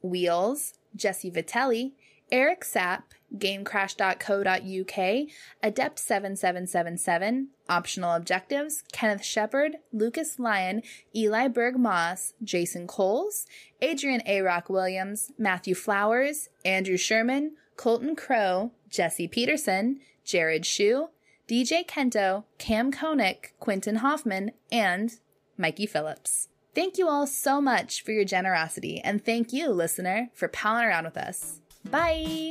Wheels, Jesse Vitelli, Eric Sapp, Gamecrash dot co dot U K, Adept seven seven seven seven, Optional Objectives, Kenneth Shepard, Lucas Lyon, Eli Berg-Moss, Jason Coles, Adrian A. Rock Williams, Matthew Flowers, Andrew Sherman, Colton Crow, Jesse Peterson, Jared Shue, D J Kento, Cam Koenig, Quentin Hoffman, and Mikey Phillips. Thank you all so much for your generosity, and thank you, listener, for palling around with us. Bye!